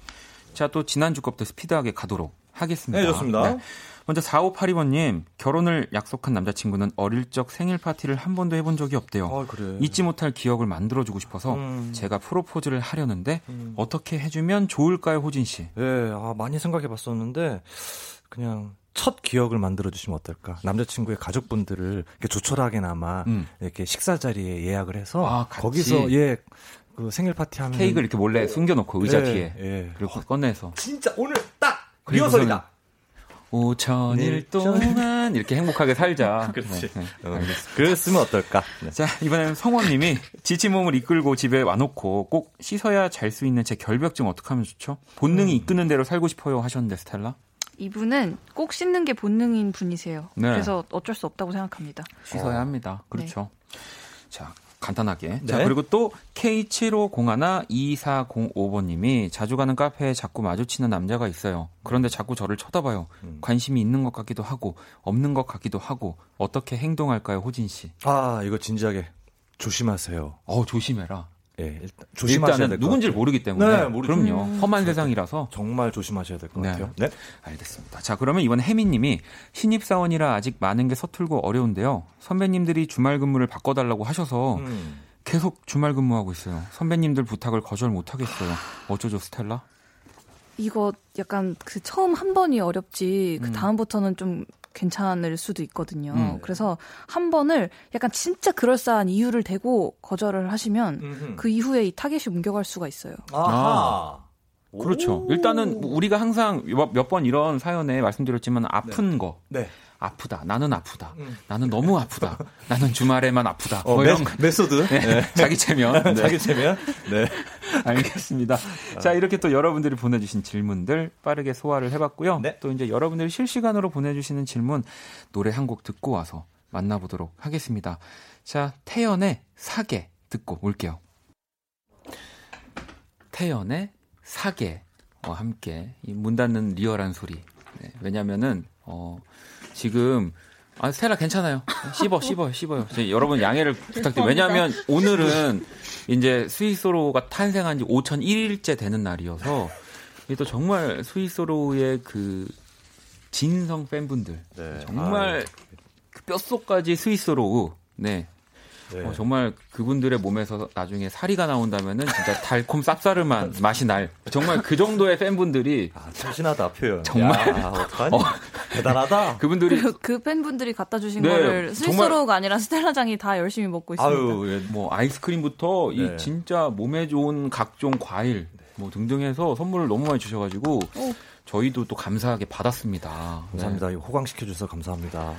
자, 또 지난주 것부터 스피드하게 가도록 하겠습니다. 네, 좋습니다. 네. 먼저 4582번님, 결혼을 약속한 남자친구는 어릴 적 생일 파티를 한 번도 해본 적이 없대요. 아, 그래. 잊지 못할 기억을 만들어주고 싶어서 제가 프로포즈를 하려는데 어떻게 해주면 좋을까요, 호진 씨? 네, 아, 많이 생각해봤었는데 그냥 첫 기억을 만들어주시면 어떨까? 남자친구의 가족분들을 이렇게 조촐하게나마 이렇게 식사 자리에 예약을 해서 아, 거기서 예. 그 생일 파티 하면 케이크를 이렇게 몰래 숨겨놓고 의자 뒤에 그리고 꺼내서 진짜 오늘 딱 리허설이다. 5,000일 동안 이렇게 행복하게 살자. 그렇지. 네, 네. 그랬으면 어떨까? 네. 자, 이번에는 성원님이 지친 몸을 이끌고 집에 와놓고 꼭 씻어야 잘 수 있는 제 결벽증 어떻게 하면 좋죠? 본능이 이끄는 대로 살고 싶어요 하셨는데 스텔라? 이분은 꼭 씻는 게 본능인 분이세요. 네. 그래서 어쩔 수 없다고 생각합니다. 씻어야 합니다. 그렇죠. 네. 자. 간단하게. 네. 자, 그리고 또 K75012405번님이 자주 가는 카페에 자꾸 마주치는 남자가 있어요. 그런데 자꾸 저를 쳐다봐요. 관심이 있는 것 같기도 하고 없는 것 같기도 하고 어떻게 행동할까요, 호진 씨? 아, 이거 진지하게 조심하세요. 조심해라. 예, 일단 조심하셔야 될 것 같아요. 누군지를 모르기 때문에. 네, 모르죠. 그럼요. 험한 세상이라서 정말 조심하셔야 될 것 같아요. 네, 알겠습니다. 자, 그러면 이번에 혜미님이 신입사원이라 아직 많은 게 서툴고 어려운데요. 선배님들이 주말 근무를 바꿔달라고 하셔서 계속 주말 근무하고 있어요. 선배님들 부탁을 거절 못하겠어요. 어쩌죠, 스텔라? 이거 약간 그 처음 한 번이 어렵지 그 다음부터는 좀 괜찮을 수도 있거든요. 그래서 한 번을 약간 진짜 그럴싸한 이유를 대고 거절을 하시면 그 이후에 이 타겟이 옮겨갈 수가 있어요. 아하. 그렇죠. 일단은 우리가 항상 몇 번 이런 사연에 말씀드렸지만 아픈 거. 네. 아프다. 나는 아프다. 나는 너무 아프다. 나는 주말에만 아프다. 뭐 이런 메소드. 네. 네. 자기 체면. 네. 자기 체면. 네. 알겠습니다. 자, 이렇게 또 여러분들이 보내주신 질문들 빠르게 소화를 해봤고요. 네. 또 이제 여러분들이 실시간으로 보내주시는 질문 노래 한 곡 듣고 와서 만나보도록 하겠습니다. 자, 태연의 사계 듣고 올게요. 태연의 사계와 함께 이 문 닫는 리얼한 소리. 네. 왜냐면은 지금 스텔라 괜찮아요. 씹어요. 여러분 양해를 부탁드려요. 왜냐하면 오늘은 이제 스위스로가 탄생한 지 5,001일째 되는 날이어서 또 정말 스위스로의 그 진성 팬분들 정말 그 뼛속까지 스위스로 정말 그분들의 몸에서 나중에 사리가 나온다면은 진짜 달콤 쌉싸름한 맛이 날 정말 그 정도의 팬분들이 참신하다 표현 정말 대단하다 그분들이 그 팬분들이 갖다 주신 거를 스위스로가 아니라 스텔라장이 다 열심히 먹고 있습니다. 아유, 뭐 아이스크림부터 이 진짜 몸에 좋은 각종 과일 뭐 등등해서 선물을 너무 많이 주셔가지고. 저희도 또 감사하게 받았습니다. 감사합니다. 네. 호강시켜주셔서 감사합니다.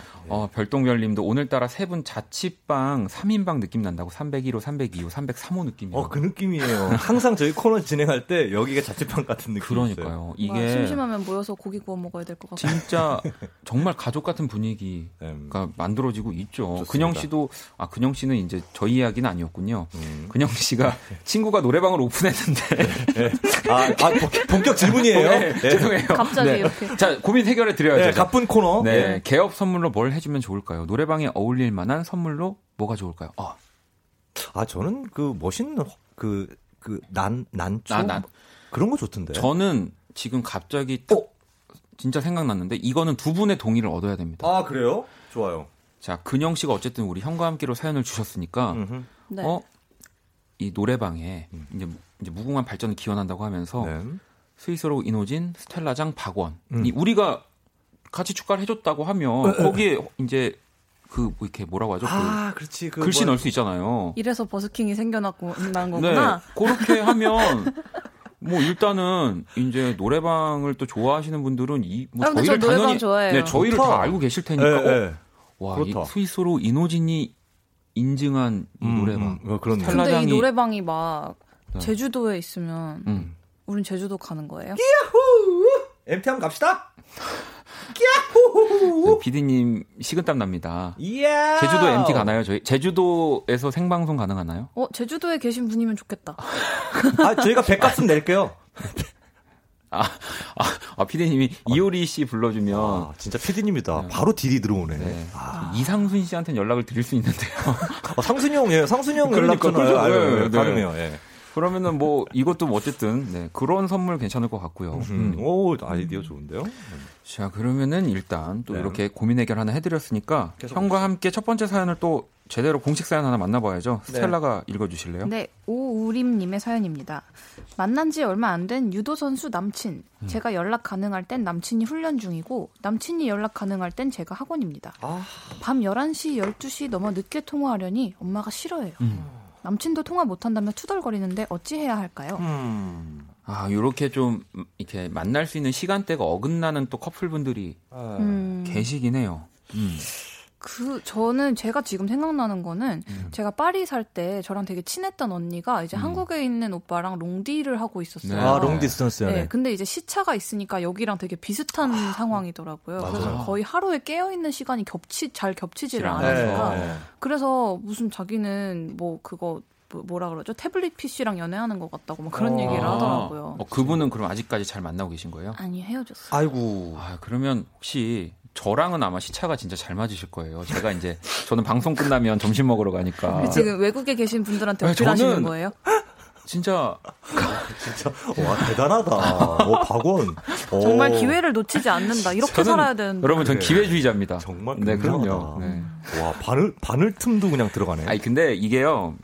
별똥별님도 오늘따라 세 분 자취방 3인방 느낌 난다고 301호, 302호, 303호 느낌이에요. 그 느낌이에요. 항상 저희 코너 진행할 때 여기가 자취방 같은 느낌이에요. 그러니까요. 이게 와, 심심하면 모여서 고기 구워 먹어야 될 것 같아요. 진짜 정말 가족 같은 분위기가 만들어지고 있죠. 좋습니다. 근영 씨도 근영 씨는 이제 저희 이야기는 아니었군요. 근영 씨가 친구가 노래방을 오픈했는데 본격 질문이에요. 네. 죄송해요. 갑자기 이렇게. 자, 고민 해결해 드려야죠. 네, 가쁜 코너. 네, 네. 개업 선물로 뭘 해주면 좋을까요? 노래방에 어울릴 만한 선물로 뭐가 좋을까요? 저는 그 멋있는 난초 그런 거 좋던데. 저는 지금 갑자기 진짜 생각났는데 이거는 두 분의 동의를 얻어야 됩니다. 아, 그래요? 좋아요. 자, 근영 씨가 어쨌든 우리 형과 함께로 사연을 주셨으니까 네. 이 노래방에 이제 무궁한 발전을 기원한다고 하면서. 네. 스위스로 이노진, 스텔라장, 박원. 우리가 같이 축가를 해줬다고 하면 거기에 이제 이렇게 뭐라고 하죠? 그렇지. 글씨 넣을 수 있잖아요. 이래서 버스킹이 생겨났고 난 거구나. 네, 그렇게 하면 일단은 이제 노래방을 또 좋아하시는 분들은 저희를 저 당연히 좋아해요. 네, 저희를 그렇다. 다 알고 계실 테니까. 네. 와, 이 스위스로 이노진이 인증한 이 노래방. 스텔라장이 근데 이 노래방이 막 제주도에 있으면. 우린 제주도 가는 거예요? 끼야호! MTM 갑시다! 끼야호! 비디님 식은땀 납니다. 이야! 제주도 MT 가나요? 저희? 제주도에서 생방송 가능하나요? 제주도에 계신 분이면 좋겠다. 저희가 백값은 낼게요. 피디님이 이효리 씨 불러주면. 진짜 피디님이다. 네. 바로 딜이 들어오네. 네. 이상순 씨한테는 연락을 드릴 수 있는데요. 상순이 형이에요. 상순이 형 연락처는 다르네요. 그러면은 뭐 이것도 어쨌든 네, 그런 선물 괜찮을 것 같고요. 오, 아이디어 좋은데요. 자, 그러면은 일단 또 네. 이렇게 고민 해결 하나 해드렸으니까 형과 함께 첫 번째 사연을 또 제대로 공식 사연 하나 만나봐야죠. 스텔라가 네. 읽어주실래요? 네, 오우림님의 사연입니다. 만난 지 얼마 안 된 유도 선수 남친. 제가 연락 가능할 땐 남친이 훈련 중이고 남친이 연락 가능할 땐 제가 학원입니다. 아. 밤 11시, 12시 넘어 늦게 통화하려니 엄마가 싫어해요. 남친도 통화 못한다며 투덜거리는데 어찌해야 할까요? 아, 요렇게 좀 이렇게 만날 수 있는 시간대가 어긋나는 또 커플분들이 계시긴 해요. 저는 제가 지금 생각나는 거는 제가 파리 살 때 저랑 되게 친했던 언니가 이제 한국에 있는 오빠랑 롱디를 하고 있었어요. 네. 아, 롱디스턴스요. 네. 네. 근데 이제 시차가 있으니까 여기랑 되게 비슷한 상황이더라고요. 맞아요. 그래서 거의 하루에 깨어 있는 시간이 잘 겹치지를 않으니까. 네. 그래서 무슨 자기는 뭐 그거 뭐라 그러죠? 태블릿 PC랑 연애하는 것 같다고 막 그런 얘기를 하더라고요. 그분은 그럼 아직까지 잘 만나고 계신 거예요? 아니, 헤어졌어요. 아이고. 아, 그러면 혹시 저랑은 아마 시차가 진짜 잘 맞으실 거예요. 제가 이제 저는 방송 끝나면 점심 먹으러 가니까. 지금 외국에 계신 분들한테 어필하시는 거예요? 진짜 진짜 와 대단하다. 박원 정말 기회를 놓치지 않는다. 이렇게 저는, 살아야 되는데. 여러분 전 기회주의자입니다. 정말 네, 그럼요. 네. 와 바늘 틈도 그냥 들어가네. 아니 근데 이게요.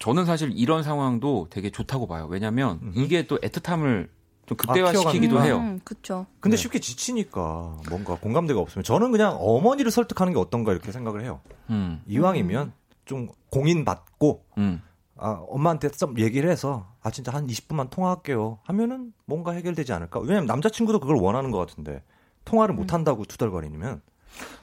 저는 사실 이런 상황도 되게 좋다고 봐요. 왜냐하면 이게 또 애틋함을 좀 극대화시키기도 해요. 그렇죠. 근데 네. 쉽게 지치니까 뭔가 공감대가 없으면 저는 그냥 어머니를 설득하는 게 어떤가 이렇게 생각을 해요. 이왕이면 좀 공인받고 아, 엄마한테 좀 얘기를 해서 아 진짜 한 20분만 통화할게요 하면은 뭔가 해결되지 않을까. 왜냐면 남자친구도 그걸 원하는 것 같은데 통화를 못한다고 투덜거리면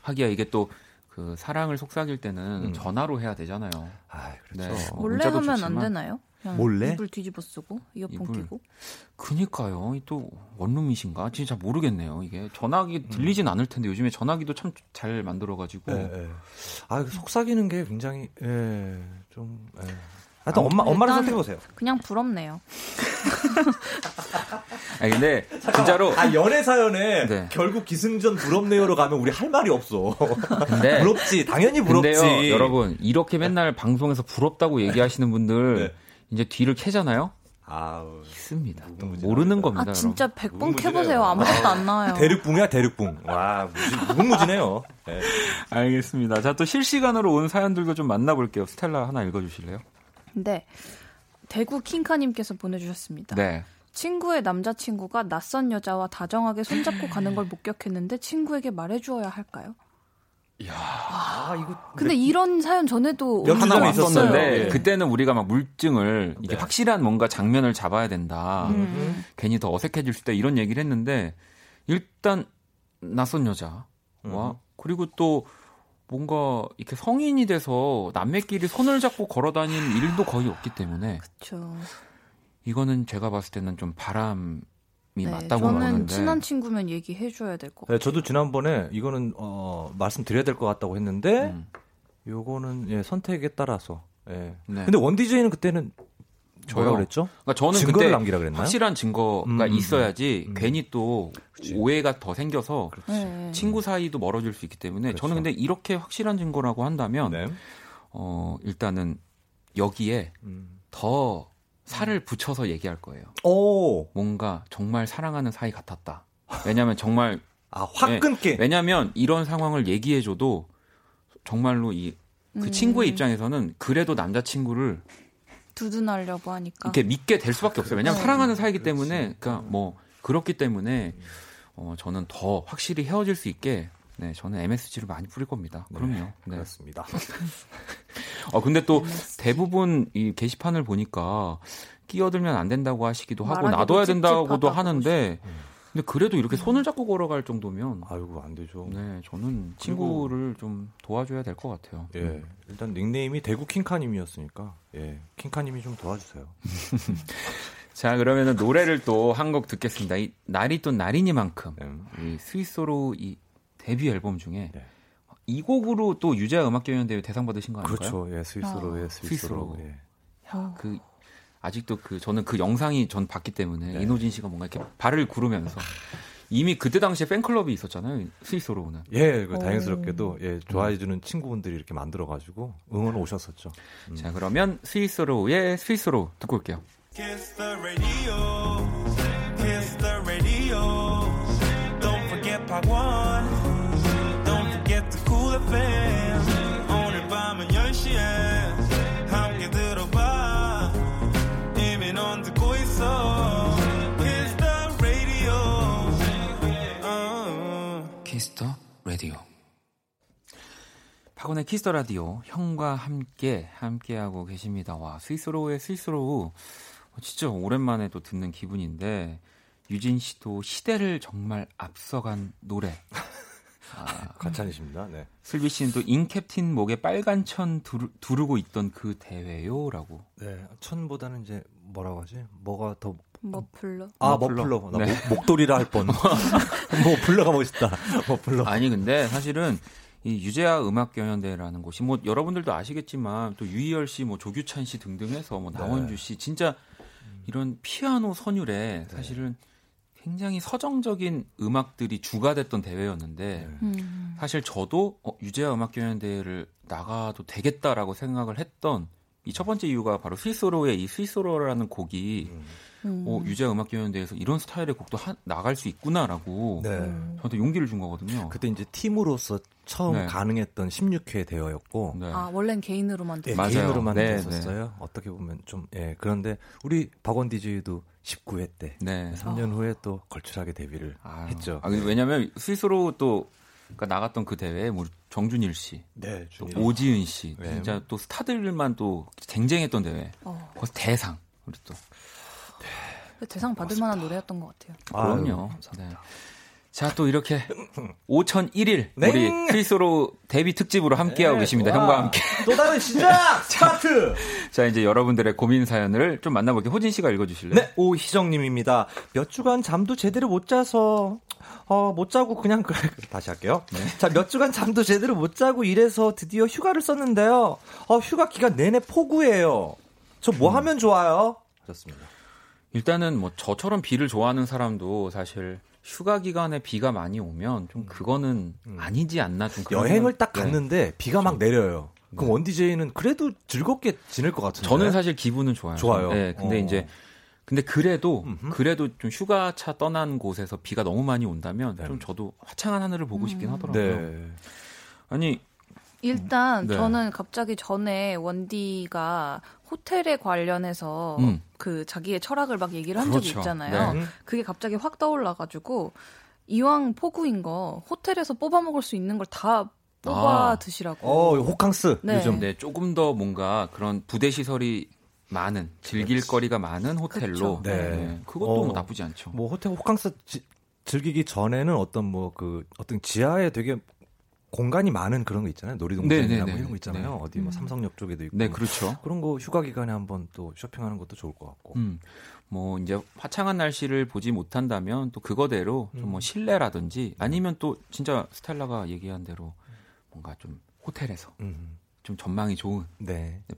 하기야 이게 또 그 사랑을 속삭일 때는 전화로 해야 되잖아요. 아, 그렇죠. 네. 몰래 하면 좋지만. 안 되나요? 몰래? 이불 뒤집어 쓰고 이어폰 끼고. 그니까요. 또 원룸이신가? 진짜 모르겠네요. 이게 전화기 들리진 않을 텐데 요즘에 전화기도 참 잘 만들어가지고. 에. 아, 속삭이는 게 굉장히 좀. 하여튼 엄마를 선택해 보세요. 그냥 부럽네요. 아 근데 진짜로 아 연애 사연에 네. 결국 기승전 부럽네요로 가면 우리 할 말이 없어. 근데, 부럽지 당연히 부럽지. 근데요, 여러분 이렇게 맨날 방송에서 부럽다고 얘기하시는 분들 네. 이제 뒤를 캐잖아요. 아우, 있습니다. 모르는 겁니다. 아 진짜 100번 캐보세요. 아무것도 안 나와요. 대륙붕이야 대륙붕. 와 무궁무진해요. 네. 알겠습니다. 자 또 실시간으로 온 사연들도 좀 만나볼게요. 스텔라 하나 읽어주실래요? 네. 대구 킹카님께서 보내주셨습니다. 네. 친구의 남자친구가 낯선 여자와 다정하게 손잡고 가는 걸 목격했는데 친구에게 말해주어야 할까요? 이야. 아, 이거 근데 이런 사연 전에도 하나 왔었는데 네. 그때는 우리가 막 물증을 이게 네. 확실한 뭔가 장면을 잡아야 된다. 괜히 더 어색해질 수 있다 이런 얘기를 했는데 일단 낯선 여자와 그리고 또 뭔가 이렇게 성인이 돼서 남매끼리 손을 잡고 걸어다니는 일도 거의 없기 때문에 그렇죠. 이거는 제가 봤을 때는 좀 바람이 네, 맞다고 저는 말하는데 저는 친한 친구면 얘기해줘야 될 것 같아요. 네, 저도 지난번에 이거는 말씀드려야 될 것 같다고 했는데 이거는 예, 선택에 따라서 예. 네. 근데 원디제이는 그때는 뭐라고 그랬죠? 그러니까 저는 증거를 그때 남기라 그랬나요? 확실한 증거가 있어야지 괜히 또 그치. 오해가 더 생겨서 그렇지. 친구 사이도 멀어질 수 있기 때문에 그렇죠. 저는 근데 이렇게 확실한 증거라고 한다면 네. 일단은 여기에 더 살을 붙여서 얘기할 거예요. 오. 뭔가 정말 사랑하는 사이 같았다. 왜냐하면 정말 아, 확 끊게. 왜냐하면 이런 상황을 얘기해줘도 정말로 이 그 친구의 입장에서는 그래도 남자친구를 두둔하려고 하니까 이렇게 믿게 될 수밖에 없어요. 왜냐하면 사랑하는 사이기 그렇지. 때문에, 그러니까 뭐 그렇기 때문에 저는 더 확실히 헤어질 수 있게, 네, 저는 MSG를 많이 뿌릴 겁니다. 그럼요. 네, 네. 그렇습니다. 근데 또 대부분 이 게시판을 보니까 끼어들면 안 된다고 하시기도 하고 놔둬야 된다고도 하는데, 근데 그래도 이렇게 손을 잡고 걸어갈 정도면 아이고 안 되죠. 네, 저는 친구를 좀 도와줘야 될 것 같아요. 예, 일단 닉네임이 대구 킹카님이었으니까 예, 킹카님이 좀 도와주세요. 자, 그러면은 노래를 또 한 곡 듣겠습니다. 이 날이 또 날이니만큼 이 스위스로 이 데뷔 앨범 중에 네. 이 곡으로 또 유재하 음악경연대회 대상 받으신 거 아닌가요? 그렇죠, 예, 스위스로의 스위스로. 예. 야, 그 아직도 저는 그 영상이 전 봤기 때문에 네. 이노진 씨가 뭔가 이렇게 발을 구르면서 이미 그때 당시에 팬클럽이 있었잖아요. 스위스로는. 예, 다행스럽게도 예, 좋아해주는 친구분들이 이렇게 만들어가지고 응원 오셨었죠. 자, 그러면 스위스로의 스위스로 듣고 올게요. Kiss the radio. Kiss the radio. Don't forget 박원. Don't forget the cool FM. 오늘 밤은 10시에 함께 들어봐. 이미 넌 듣고 있어. Kiss the radio. Kiss the radio. 박원의 Kiss the radio. 형과 함께하고 계십니다. 와, 스위스로의 스위스로. 진짜 오랜만에 또 듣는 기분인데 유진 씨도 시대를 정말 앞서간 노래. 아, 가찬이십니다. 네. 슬비 씨는 또 인캡틴 목에 빨간 천 두르고 있던 그 대회요라고. 네, 천보다는 이제 뭐라고 하지? 뭐가 더 머플러. 아, 머플러. 네. 목도리라 할 뻔. 머플러가 멋있다. 머플러. 아니 근데 사실은. 이 유재하 음악경연대회라는 곳이 뭐 여러분들도 아시겠지만 또 유희열 씨, 뭐 조규찬 씨 등등 해서 뭐 나원주 씨 진짜 이런 피아노 선율에 사실은 굉장히 서정적인 음악들이 주가 됐던 대회였는데 사실 저도 유재하 음악경연대회를 나가도 되겠다라고 생각을 했던 이 첫 번째 이유가 바로 스위스로의 이 스위스로라는 곡이 유재하 음악경연대회에서 이런 스타일의 곡도 나갈 수 있구나라고 저한테 용기를 준 거거든요. 그때 이제 팀으로서 처음 가능했던 16회 대회였고, 아 원래는 개인으로만 개인으로만 했었어요. 어떻게 보면 좀 그런데 우리 박원 DJ도 19회 때 3년 후에 또 걸출하게 데뷔를 했죠. 아, 왜냐하면 스위스로 또 나갔던 그 대회에 뭐 정준일 씨, 또 오지은 씨, 진짜 또 스타들만 또 쟁쟁했던 대회. 거기서 대상 우리 또 대상 받을 만한 노래였던 것 같아요. 아, 그럼요. 자, 또 이렇게 5001일 우리 스위스로 데뷔 특집으로 함께하고 계십니다. 형과 함께 또 다른 시작 스타트. 자, 이제 여러분들의 고민 사연을 좀 만나볼게요. 호진 씨가 읽어주실래요? 네, 오희정님입니다. 몇 주간 잠도 제대로 못 자서 못 자고 그냥 다시 할게요. 네. 자, 몇 주간 잠도 제대로 못 자고 이래서 드디어 휴가를 썼는데요. 휴가 기간 내내 폭우예요. 저 뭐 하면 좋아요? 하셨습니다. 일단은 뭐 저처럼 비를 좋아하는 사람도 사실 휴가 기간에 비가 많이 오면 좀 그거는 아니지 않나 좀 여행을 딱 갔는데 비가 막 내려요. 그럼 원 DJ는 그래도 즐겁게 지낼 것 같은데. 저는 사실 기분은 좋아요. 네, 근데 이제 그래도 좀 휴가차 떠난 곳에서 비가 너무 많이 온다면 좀 저도 화창한 하늘을 보고 싶긴 하더라고요. 아니 일단 저는 갑자기 전에 원디가 호텔에 관련해서 그 자기의 철학을 막 얘기를 한 적이 있잖아요. 그게 갑자기 확 떠올라가지고 이왕 폭우인 거 호텔에서 뽑아 먹을 수 있는 걸 다 뽑아 드시라고. 호캉스 요즘. 조금 더 뭔가 그런 부대 시설이 많은 즐길 거리가 많은 호텔로. 그것도 뭐 나쁘지 않죠. 뭐 호텔 호캉스 즐기기 전에는 어떤 뭐 그 어떤 지하에 되게 공간이 많은 그런 거 있잖아요. 놀이동산이나 뭐 이런 거 있잖아요. 어디 뭐 삼성역 쪽에도 있고. 그런 거 휴가 기간에 한번 또 쇼핑하는 것도 좋을 것 같고. 뭐 이제 화창한 날씨를 보지 못한다면 또 그거대로 좀 뭐 실내라든지 아니면 또 진짜 스텔라가 얘기한 대로 뭔가 좀 호텔에서 좀 전망이 좋은.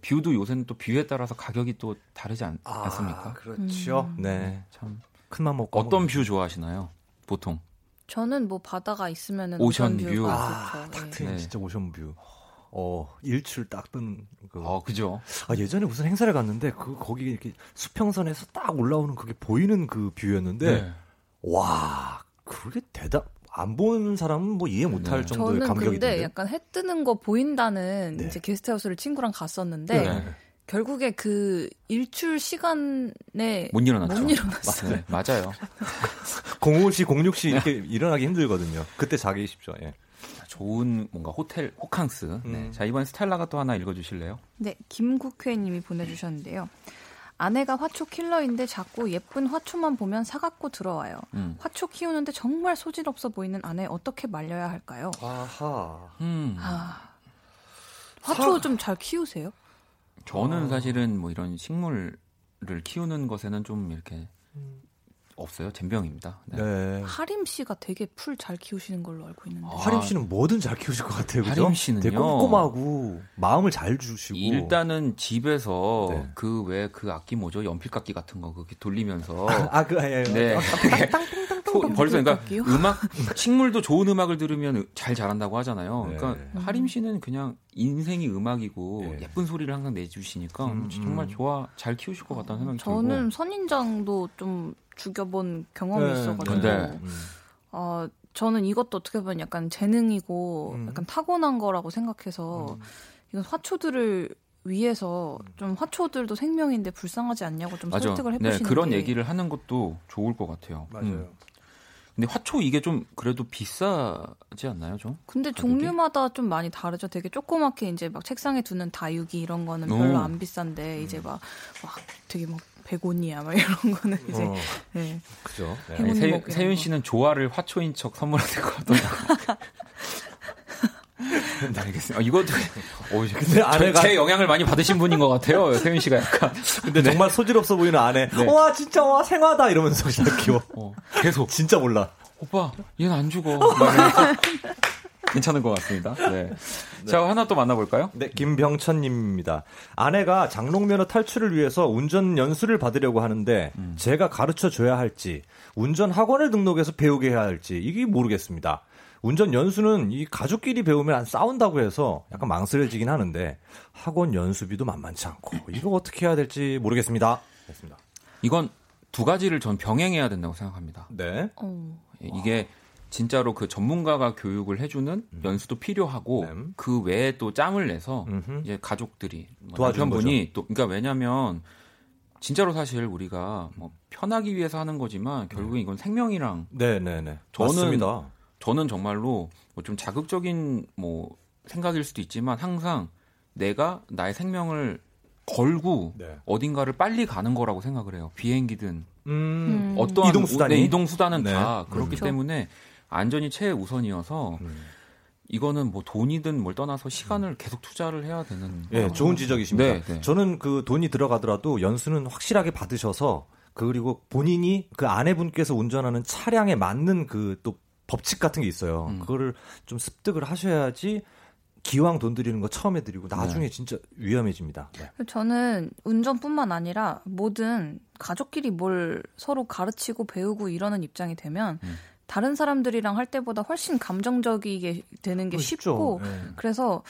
뷰도 요새는 또 뷰에 따라서 가격이 또 다르지 않습니까? 그렇죠. 네. 참 큰 맘 먹고. 어떤 뷰 좋아하시나요? 보통. 저는 뭐 바다가 있으면은 오션뷰. 아, 딱 트인 진짜 오션뷰. 일출 딱 뜨는 그. 그죠. 아, 예전에 무슨 행사를 갔는데 거기 이렇게 수평선에서 딱 올라오는 그게 보이는 그 뷰였는데 와, 그게 안 보는 사람은 뭐 이해 못할 정도의 감격이. 저는 근데 약간 해 뜨는 거 보인다는 이제 게스트하우스를 친구랑 갔었는데 결국에 그 일출 시간에 못 일어났죠. 맞아요. 05시, 06시 이렇게 일어나기 힘들거든요. 그때 자기 십시오. 좋은 뭔가 호텔, 호캉스. 네. 자, 이번엔 스텔라가 또 하나 읽어주실래요? 네, 김국회 님이 보내주셨는데요. 아내가 화초 킬러인데 자꾸 예쁜 화초만 보면 사갖고 들어와요. 화초 키우는데 정말 소질없어 보이는 아내 어떻게 말려야 할까요? 아하. 화초 좀 잘 키우세요? 저는 사실은 뭐 이런 식물을 키우는 것에는 좀 이렇게 없어요. 젬병입니다. 네. 네. 하림 씨가 되게 풀 잘 키우시는 걸로 알고 있는데. 아, 하림 씨는 뭐든 잘 키우실 것 같아요. 그죠? 하림 씨는요. 되게 꼼꼼하고 마음을 잘 주시고. 일단은 집에서 네. 그 왜 그 악기 뭐죠? 연필깎이 같은 거 그렇게 돌리면서. 아, 그 아예. 네. 땅땅땅땅땅. 벌써 그러니까 음악 식물도 좋은 음악을 들으면 잘 자란다고 하잖아요. 네. 그러니까 하림 씨는 그냥 인생이 음악이고 네. 예쁜 소리를 항상 내주시니까 정말 좋아 잘 키우실 것 같다는 생각이 들고. 저는 선인장도 좀 죽여본 경험이 네, 있어가지고 네. 저는 이것도 어떻게 보면 약간 재능이고 약간 타고난 거라고 생각해서 이건 화초들을 위해서 좀 화초들도 생명인데 불쌍하지 않냐고 좀 맞아. 설득을 해보시는 네, 그런 게. 얘기를 하는 것도 좋을 것 같아요. 맞아요. 근데 화초 이게 좀 그래도 비싸지 않나요, 좀? 근데 가격이? 종류마다 좀 많이 다르죠. 되게 조그맣게 이제 막 책상에 두는 다육이 이런 거는 별로 안 비싼데 이제 막 되게 막 100원이야 막 이런 거는 이제 네. 그죠. 네. 세윤 씨는 조화를 화초인 척 선물하는 것 같더라고요. 네, 알겠습니다. 이것도 근데 아내가 제 영향을 많이 받으신 분인 것 같아요. 세윤 씨가 약간 근데 네. 정말 소질없어 보이는 아내. 네. 와 진짜 와 생화다 이러면서 진짜 귀여워. 계속 진짜 몰라. 오빠 얘는 안 죽어. 괜찮은 것 같습니다. 네. 네. 자 하나 또 만나볼까요? 네, 김병천님입니다. 아내가 장롱면허 탈출을 위해서 운전 연수를 받으려고 하는데 제가 가르쳐줘야 할지 운전 학원을 등록해서 배우게 해야 할지 이게 모르겠습니다. 운전 연수는 이 가족끼리 배우면 안 싸운다고 해서 약간 망설여지긴 하는데 학원 연수비도 만만치 않고 이거 어떻게 해야 될지 모르겠습니다. 됐습니다. 이건 두 가지를 전 병행해야 된다고 생각합니다. 네. 이게 진짜로 그 전문가가 교육을 해주는 연수도 필요하고 그 외에 또 짬을 내서 이제 가족들이 도와주는 분이 또 그러니까 왜냐하면 진짜로 사실 우리가 뭐 편하기 위해서 하는 거지만 결국엔 이건 생명이랑 네네네 맞습니다. 저는 정말로 좀 자극적인 뭐 생각일 수도 있지만 항상 내가 나의 생명을 걸고 네. 어딘가를 빨리 가는 거라고 생각을 해요. 비행기든 어떠한 이동수단이? 네, 이동수단은 네. 다 그렇기 그렇죠. 때문에 안전이 최우선이어서 이거는 뭐 돈이든 뭘 떠나서 시간을 계속 투자를 해야 되는 네, 좋은 지적이십니다. 네, 네. 저는 그 돈이 들어가더라도 연수는 확실하게 받으셔서 그리고 본인이 그 아내분께서 운전하는 차량에 맞는 그 또 법칙 같은 게 있어요. 그거를 좀 습득을 하셔야지 기왕 돈 들이는 거 처음에 드리고 나중에 네. 진짜 위험해집니다. 네. 저는 운전뿐만 아니라 뭐든 가족끼리 뭘 서로 가르치고 배우고 이러는 입장이 되면 다른 사람들이랑 할 때보다 훨씬 감정적이게 되는 게 쉽고 네. 그래서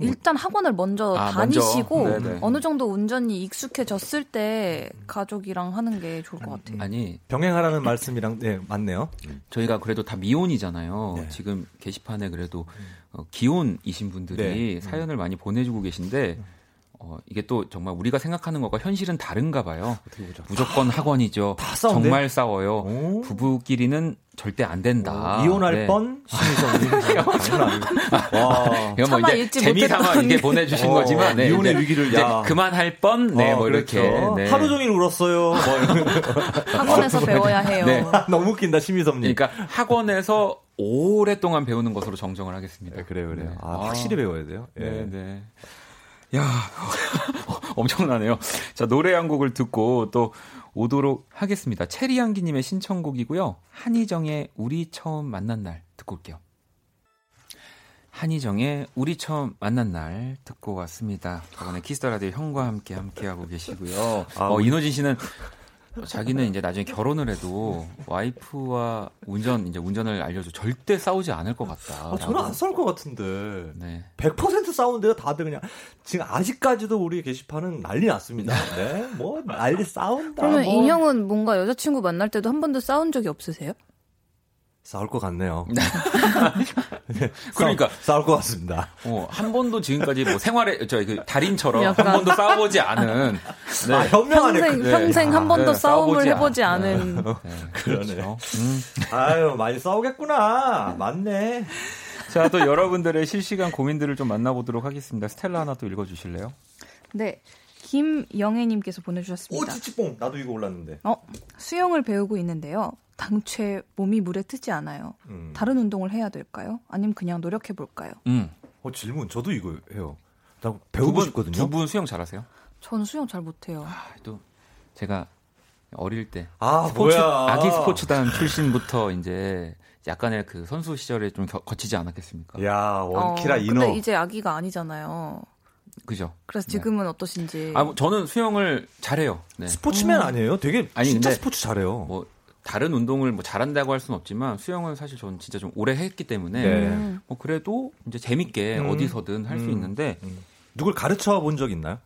일단 학원을 먼저 다니시고 먼저. 어느 정도 운전이 익숙해졌을 때 가족이랑 하는 게 좋을 것 같아요. 아니 병행하라는 말씀이랑 네 맞네요. 저희가 그래도 다 미혼이잖아요. 네. 지금 게시판에 그래도 기혼이신 분들이 네. 사연을 많이 보내주고 계신데 이게 또 정말 우리가 생각하는 것과 현실은 다른가 봐요. 무조건 학원이죠. 정말 싸워요. 오. 부부끼리는 절대 안 된다. 오, 이혼할 네. 뻔? 참아 잊지 재미삼아 이게 보내주신 거지만 네, 이혼의 네, 위기를 야. 그만할 뻔? 네, 뭐 그렇죠. 이렇게. 네. 하루 종일 울었어요. 학원에서 배워야 해요. 네. 너무 웃긴다, 심희섭님. 그러니까 학원에서 오랫동안 배우는 것으로 정정을 하겠습니다. 네, 그래요. 네. 아, 확실히 배워야 돼요? 네. 네. 야, 엄청나네요. 자, 노래 한 곡을 듣고 또 오도록 하겠습니다. 체리향기님의 신청곡이고요. 한희정의 우리 처음 만난 날 듣고 올게요. 한희정의 우리 처음 만난 날 듣고 왔습니다. 저번에 키스더라디오 형과 함께하고 계시고요. 이노진 씨는 자기는 이제 나중에 결혼을 해도 와이프와 운전을 알려줘 절대 싸우지 않을 것 같다. 저는 안 싸울 것 같은데. 네. 100% 싸우는데요. 다들 그냥 지금 아직까지도 우리 게시판은 난리 났습니다. 네. 뭐 난리 싸운다. 그러면 뭐. 인형은 뭔가 여자친구 만날 때도 한 번도 싸운 적이 없으세요? 싸울 것 같네요. 네, 그러니까 싸울 것 같습니다. 한 번도 지금까지 뭐 생활에 그 달인처럼 약간. 한 번도 싸워보지 않은 네. 현명하네. 평생 한 번도 싸움을 해보지 않은. 네, 그러네요. 아유 많이 싸우겠구나. 맞네. 자, 또 여러분들의 실시간 고민들을 좀 만나보도록 하겠습니다. 스텔라 하나 또 읽어주실래요? 네. 김영애님께서 보내주셨습니다. 오, 찌찌뽕. 나도 이거 올랐는데. 수영을 배우고 있는데요. 당최 몸이 물에 뜨지 않아요. 다른 운동을 해야 될까요? 아니면 그냥 노력해 볼까요? 질문 저도 이거 해요. 나 배우고 싶거든요. 두 분 수영 잘하세요? 전 수영 잘 못해요. 제가 어릴 때. 아, 스포츠, 뭐야. 아기 스포츠단 출신부터 이제 약간의 그 선수 시절에 좀 거치지 않았겠습니까? 야, 원키라 이노. 근데 이제 아기가 아니잖아요. 그죠. 그래서 지금은 네. 어떠신지. 아, 뭐 저는 수영을 잘해요. 네. 스포츠맨 아니에요? 되게 아니, 진짜 스포츠 잘해요. 뭐 다른 운동을 뭐 잘한다고 할 수는 없지만 수영은 사실 저는 진짜 좀 오래 했기 때문에 네. 뭐 그래도 이제 재밌게 어디서든 할 수 있는데 누굴 가르쳐 본 적 있나요?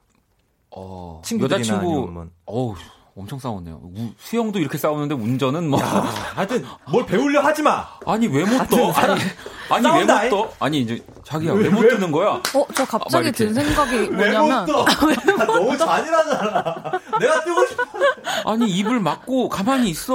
친구들이나 여자친구. 아니면... 어우. 엄청 싸웠네요. 수영도 이렇게 싸우는데 운전은 뭐. 야, 하여튼 뭘 배우려 하지 마. 아니 왜 못 떠? 아니 왜 못 떠? 아니 이제 자기야 왜 못 뜨는 거야? 저 갑자기 든 생각이 뭐냐면 왜 못 떠? 너무 잔인하잖아. 내가 뜨고 싶어. 아니 입을 막고 가만히 있어.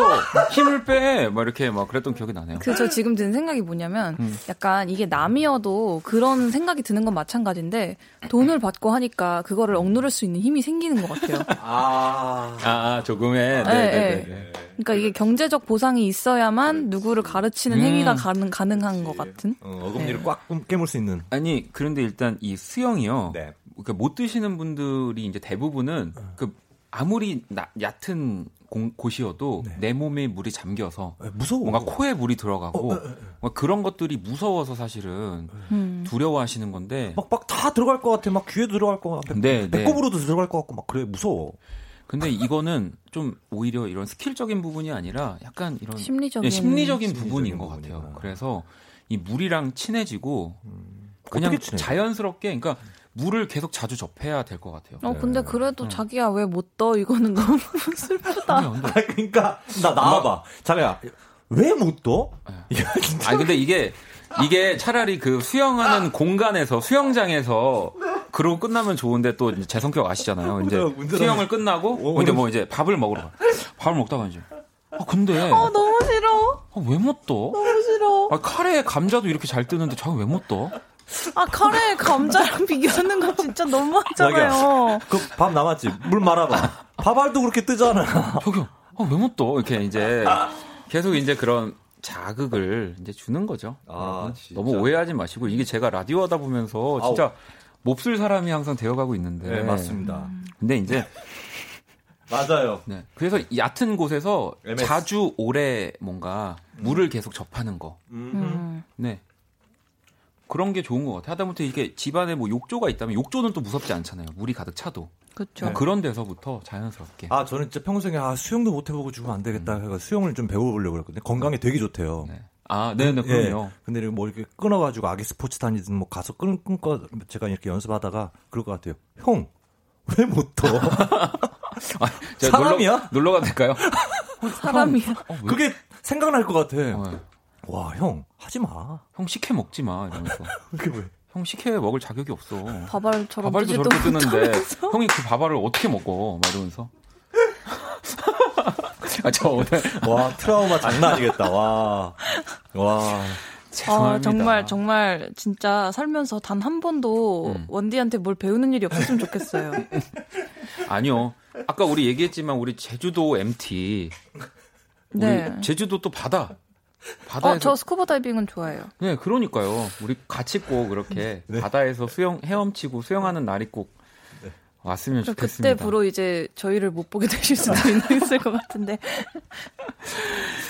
힘을 빼. 막 이렇게 막 그랬던 기억이 나네요. 저 지금 든 생각이 뭐냐면 약간 이게 남이어도 그런 생각이 드는 건 마찬가지인데 돈을 받고 하니까 그거를 억누를 수 있는 힘이 생기는 것 같아요. 조금의. 네. 그러니까 이게 경제적 보상이 있어야만 누구를 가르치는 행위가 가능한 것 같은. 어금니를 꽉 깨물 수 있는. 아니 그런데 일단 이 수영이요. 네. 그러니까 못 드시는 분들이 이제 대부분은 그 아무리 얕은 곳이어도 네. 내 몸에 물이 잠겨서 무서워. 뭔가 코에 물이 들어가고 그런 것들이 무서워서 사실은 두려워하시는 건데. 막 다 들어갈 것 같아. 막 귀에 들어갈 것 같아. 배꼽으로도 들어갈 것 같고 막 그래 무서워. 근데 이거는 좀 오히려 이런 스킬적인 부분이 아니라 약간 이런 심리적인 부분인 것 같아요. 그래서 이 물이랑 친해지고 그냥 자연스럽게 그러니까 물을 계속 자주 접해야 될 것 같아요. 근데 그래도 자기야 왜 못 떠? 이거는 너무 슬프다. 그러니까 나 나와봐. 자기야 왜 못 떠? 아니 근데 이게 차라리 그 수영하는 공간에서 수영장에서 그러고 끝나면 좋은데 또 제 성격 아시잖아요. 이제 수영을 끝나고 근데 뭐 이제 밥을 먹으러 가. 밥을 먹다가 이제 근데 너무 싫어. 왜 못 떠? 너무 싫어. 카레에 감자도 이렇게 잘 뜨는데 자기 왜 못 떠? 카레에 감자랑 비교하는 거 진짜 너무하잖아요. 그 밥 남았지. 물 말아봐. 밥알도 그렇게 뜨잖아. 저기 왜 못 떠? 이렇게 이제 계속 이제 그런 자극을 이제 주는 거죠. 너무 오해하지 마시고 이게 제가 라디오 하다 보면서 진짜 몹쓸 사람이 항상 되어가고 있는데. 네, 맞습니다. 근데 이제 맞아요. 네. 그래서 얕은 곳에서 MS. 자주 오래 뭔가 물을 계속 접하는 거. 네. 그런 게 좋은 것 같아요. 하다못해 이게 집안에 뭐 욕조가 있다면 욕조는 또 무섭지 않잖아요. 물이 가득 차도. 그렇죠. 뭐 그런 데서부터 자연스럽게. 저는 진짜 평생에 수영도 못 해보고 죽으면 안 되겠다. 그래서 수영을 좀 배워보려고 그랬거든요. 건강에 되게 좋대요. 네. 네네, 그럼요. 네. 근데 뭐 이렇게 끊어가지고 아기 스포츠 다니든 뭐 가서 끊고 제가 이렇게 연습하다가 그럴 것 같아요. 형, 왜 못 떠? 사람이야? 놀러가 될까요? 사람이야. 그게 생각날 것 같아. 와, 형, 하지 마. 형, 식혜 먹지 마. 이러면서. 그게 왜? 형, 식혜 먹을 자격이 없어. 밥알도 저렇게 뜨는데, 형이 그 밥알을 어떻게 먹어? 막 이러면서. 저 오늘 와 트라우마 장난 아니겠다. 와 죄송합니다. 정말 진짜 살면서 단 한 번도 원디한테 뭘 배우는 일이 없었으면 좋겠어요. 아니요. 아까 우리 얘기했지만 우리 제주도 MT 우리 네. 제주도 또 바다에서 저 스쿠버 다이빙은 좋아해요. 네, 그러니까요. 우리 같이 꼭 그렇게 네. 바다에서 헤엄치고 수영하는 날이 꼭 왔으면 좋겠습니다. 그때부로 이제 저희를 못 보게 되실 수도 있을 것 같은데.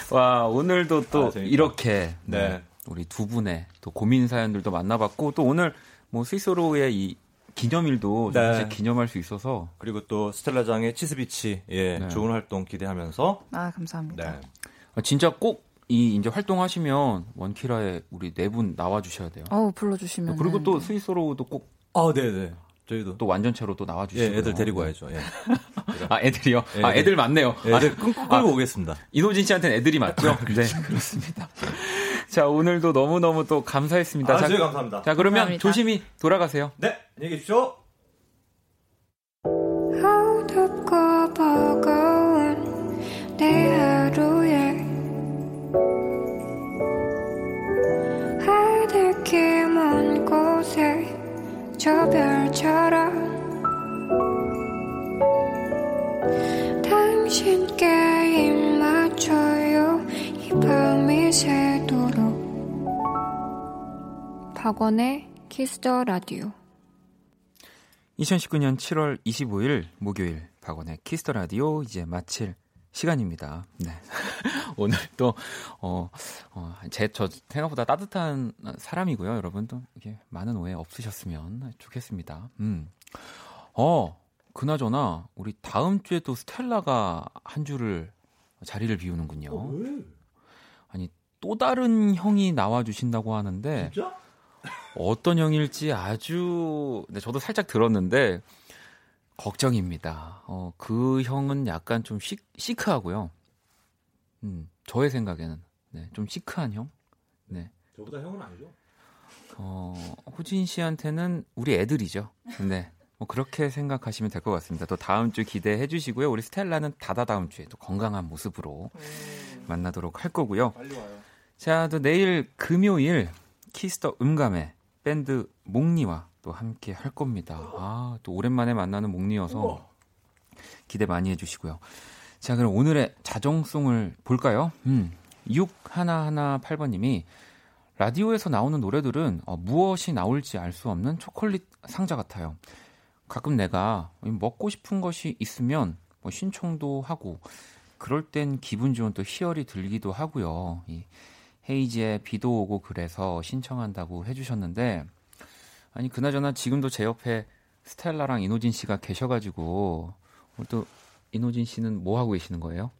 와, 오늘도 또 이렇게 네. 우리 두 분의 또 고민 사연들도 만나봤고 또 오늘 뭐 스위스로의 이 기념일도 네. 사실 기념할 수 있어서 그리고 또 스텔라장의 치스비치 네. 좋은 활동 기대하면서 감사합니다. 네. 진짜 꼭 이 이제 활동하시면 원키라에 우리 네 분 나와주셔야 돼요. 불러주시면. 그리고 또 스위스로도 꼭. 네네. 저희도 또 완전체로 또 나와주시고요. 애들 데리고 와야죠. 애들이요? 애들 맞네요. 애들 끊고 끌고 오겠습니다. 이노진 씨한테는 애들이 맞죠? 네, 그렇습니다. 자, 오늘도 너무너무 또 감사했습니다. 저희 감사합니다. 자, 그러면 감사합니다. 조심히 돌아가세요. 네, 안녕히 계십시오. 어둡고 버거운 내 하루에 하늘길 먼 곳에 저 별처럼 당신께 입 맞춰요 이 밤이 새도록 박원의 키스 더 라디오 2019년 7월 25일 목요일 박원의 키스 더 라디오 이제 마칠 시간입니다. 네. 오늘 또 저 생각보다 따뜻한 사람이고요. 여러분 또 이게 많은 오해 없으셨으면 좋겠습니다. 그나저나 우리 다음 주에 또 스텔라가 한 주를 자리를 비우는군요. 왜? 아니 또 다른 형이 나와주신다고 하는데 진짜? 어떤 형일지 아주 네, 저도 살짝 들었는데 걱정입니다. 그 형은 약간 좀 시크하고요. 저의 생각에는 네, 좀 시크한 형. 네. 저보다 형은 아니죠. 호진 씨한테는 우리 애들이죠. 네. 뭐 그렇게 생각하시면 될 것 같습니다. 또 다음 주 기대해 주시고요. 우리 스텔라는 다다다음 주에 또 건강한 모습으로 만나도록 할 거고요. 빨리 와요. 자, 또 내일 금요일 키스 더 음감에 밴드 목니와 또 함께 할 겁니다. 아, 또 오랜만에 만나는 목니여서 기대 많이 해주시고요. 자, 그럼 오늘의 자정송을 볼까요? 6118번님이 라디오에서 나오는 노래들은 무엇이 나올지 알 수 없는 초콜릿 상자 같아요. 가끔 내가 먹고 싶은 것이 있으면 뭐 신청도 하고 그럴 땐 기분 좋은 또 희열이 들기도 하고요. 이 헤이지에 비도 오고 그래서 신청한다고 해주셨는데 아니 그나저나 지금도 제 옆에 스텔라랑 이노진 씨가 계셔가지고 오늘 또 이노진 씨는 뭐 하고 계시는 거예요?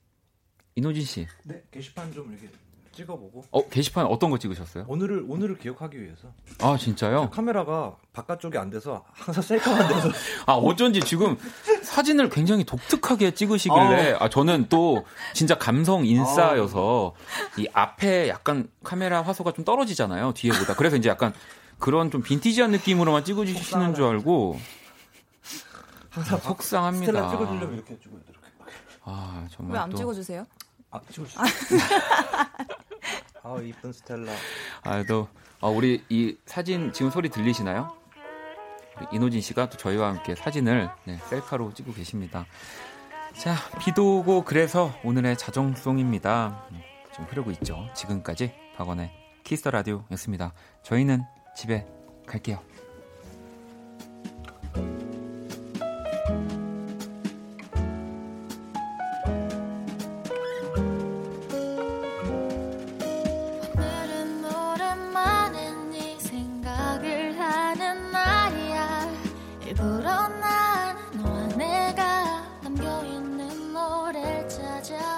이노진 씨. 네, 게시판 좀 이렇게 찍어보고. 게시판 어떤 거 찍으셨어요? 오늘을 기억하기 위해서. 아 진짜요? 카메라가 바깥쪽이 안 돼서 항상 셀카만 돼서. 아 어쩐지 지금 사진을 굉장히 독특하게 찍으시길래 아 저는 또 진짜 감성 인싸여서 이 앞에 약간 카메라 화소가 좀 떨어지잖아요 뒤에보다. 그래서 이제 약간 그런 좀 빈티지한 느낌으로만 찍어주시는 줄 알고 항상 속상합니다. 스텔라 찍어주려면 이렇게 찍어요 이렇게. 아 정말. 왜 안 찍어주세요? 아 찍어주세요. 아 이쁜 스텔라. 아또 우리 이 사진 지금 소리 들리시나요? 우리 이노진 씨가 또 저희와 함께 사진을 네, 셀카로 찍고 계십니다. 자 비도 오고 그래서 오늘의 자정송입니다. 좀 흐르고 있죠. 지금까지 박원의 키스 더 라디오였습니다. 저희는 집에 갈게요. 자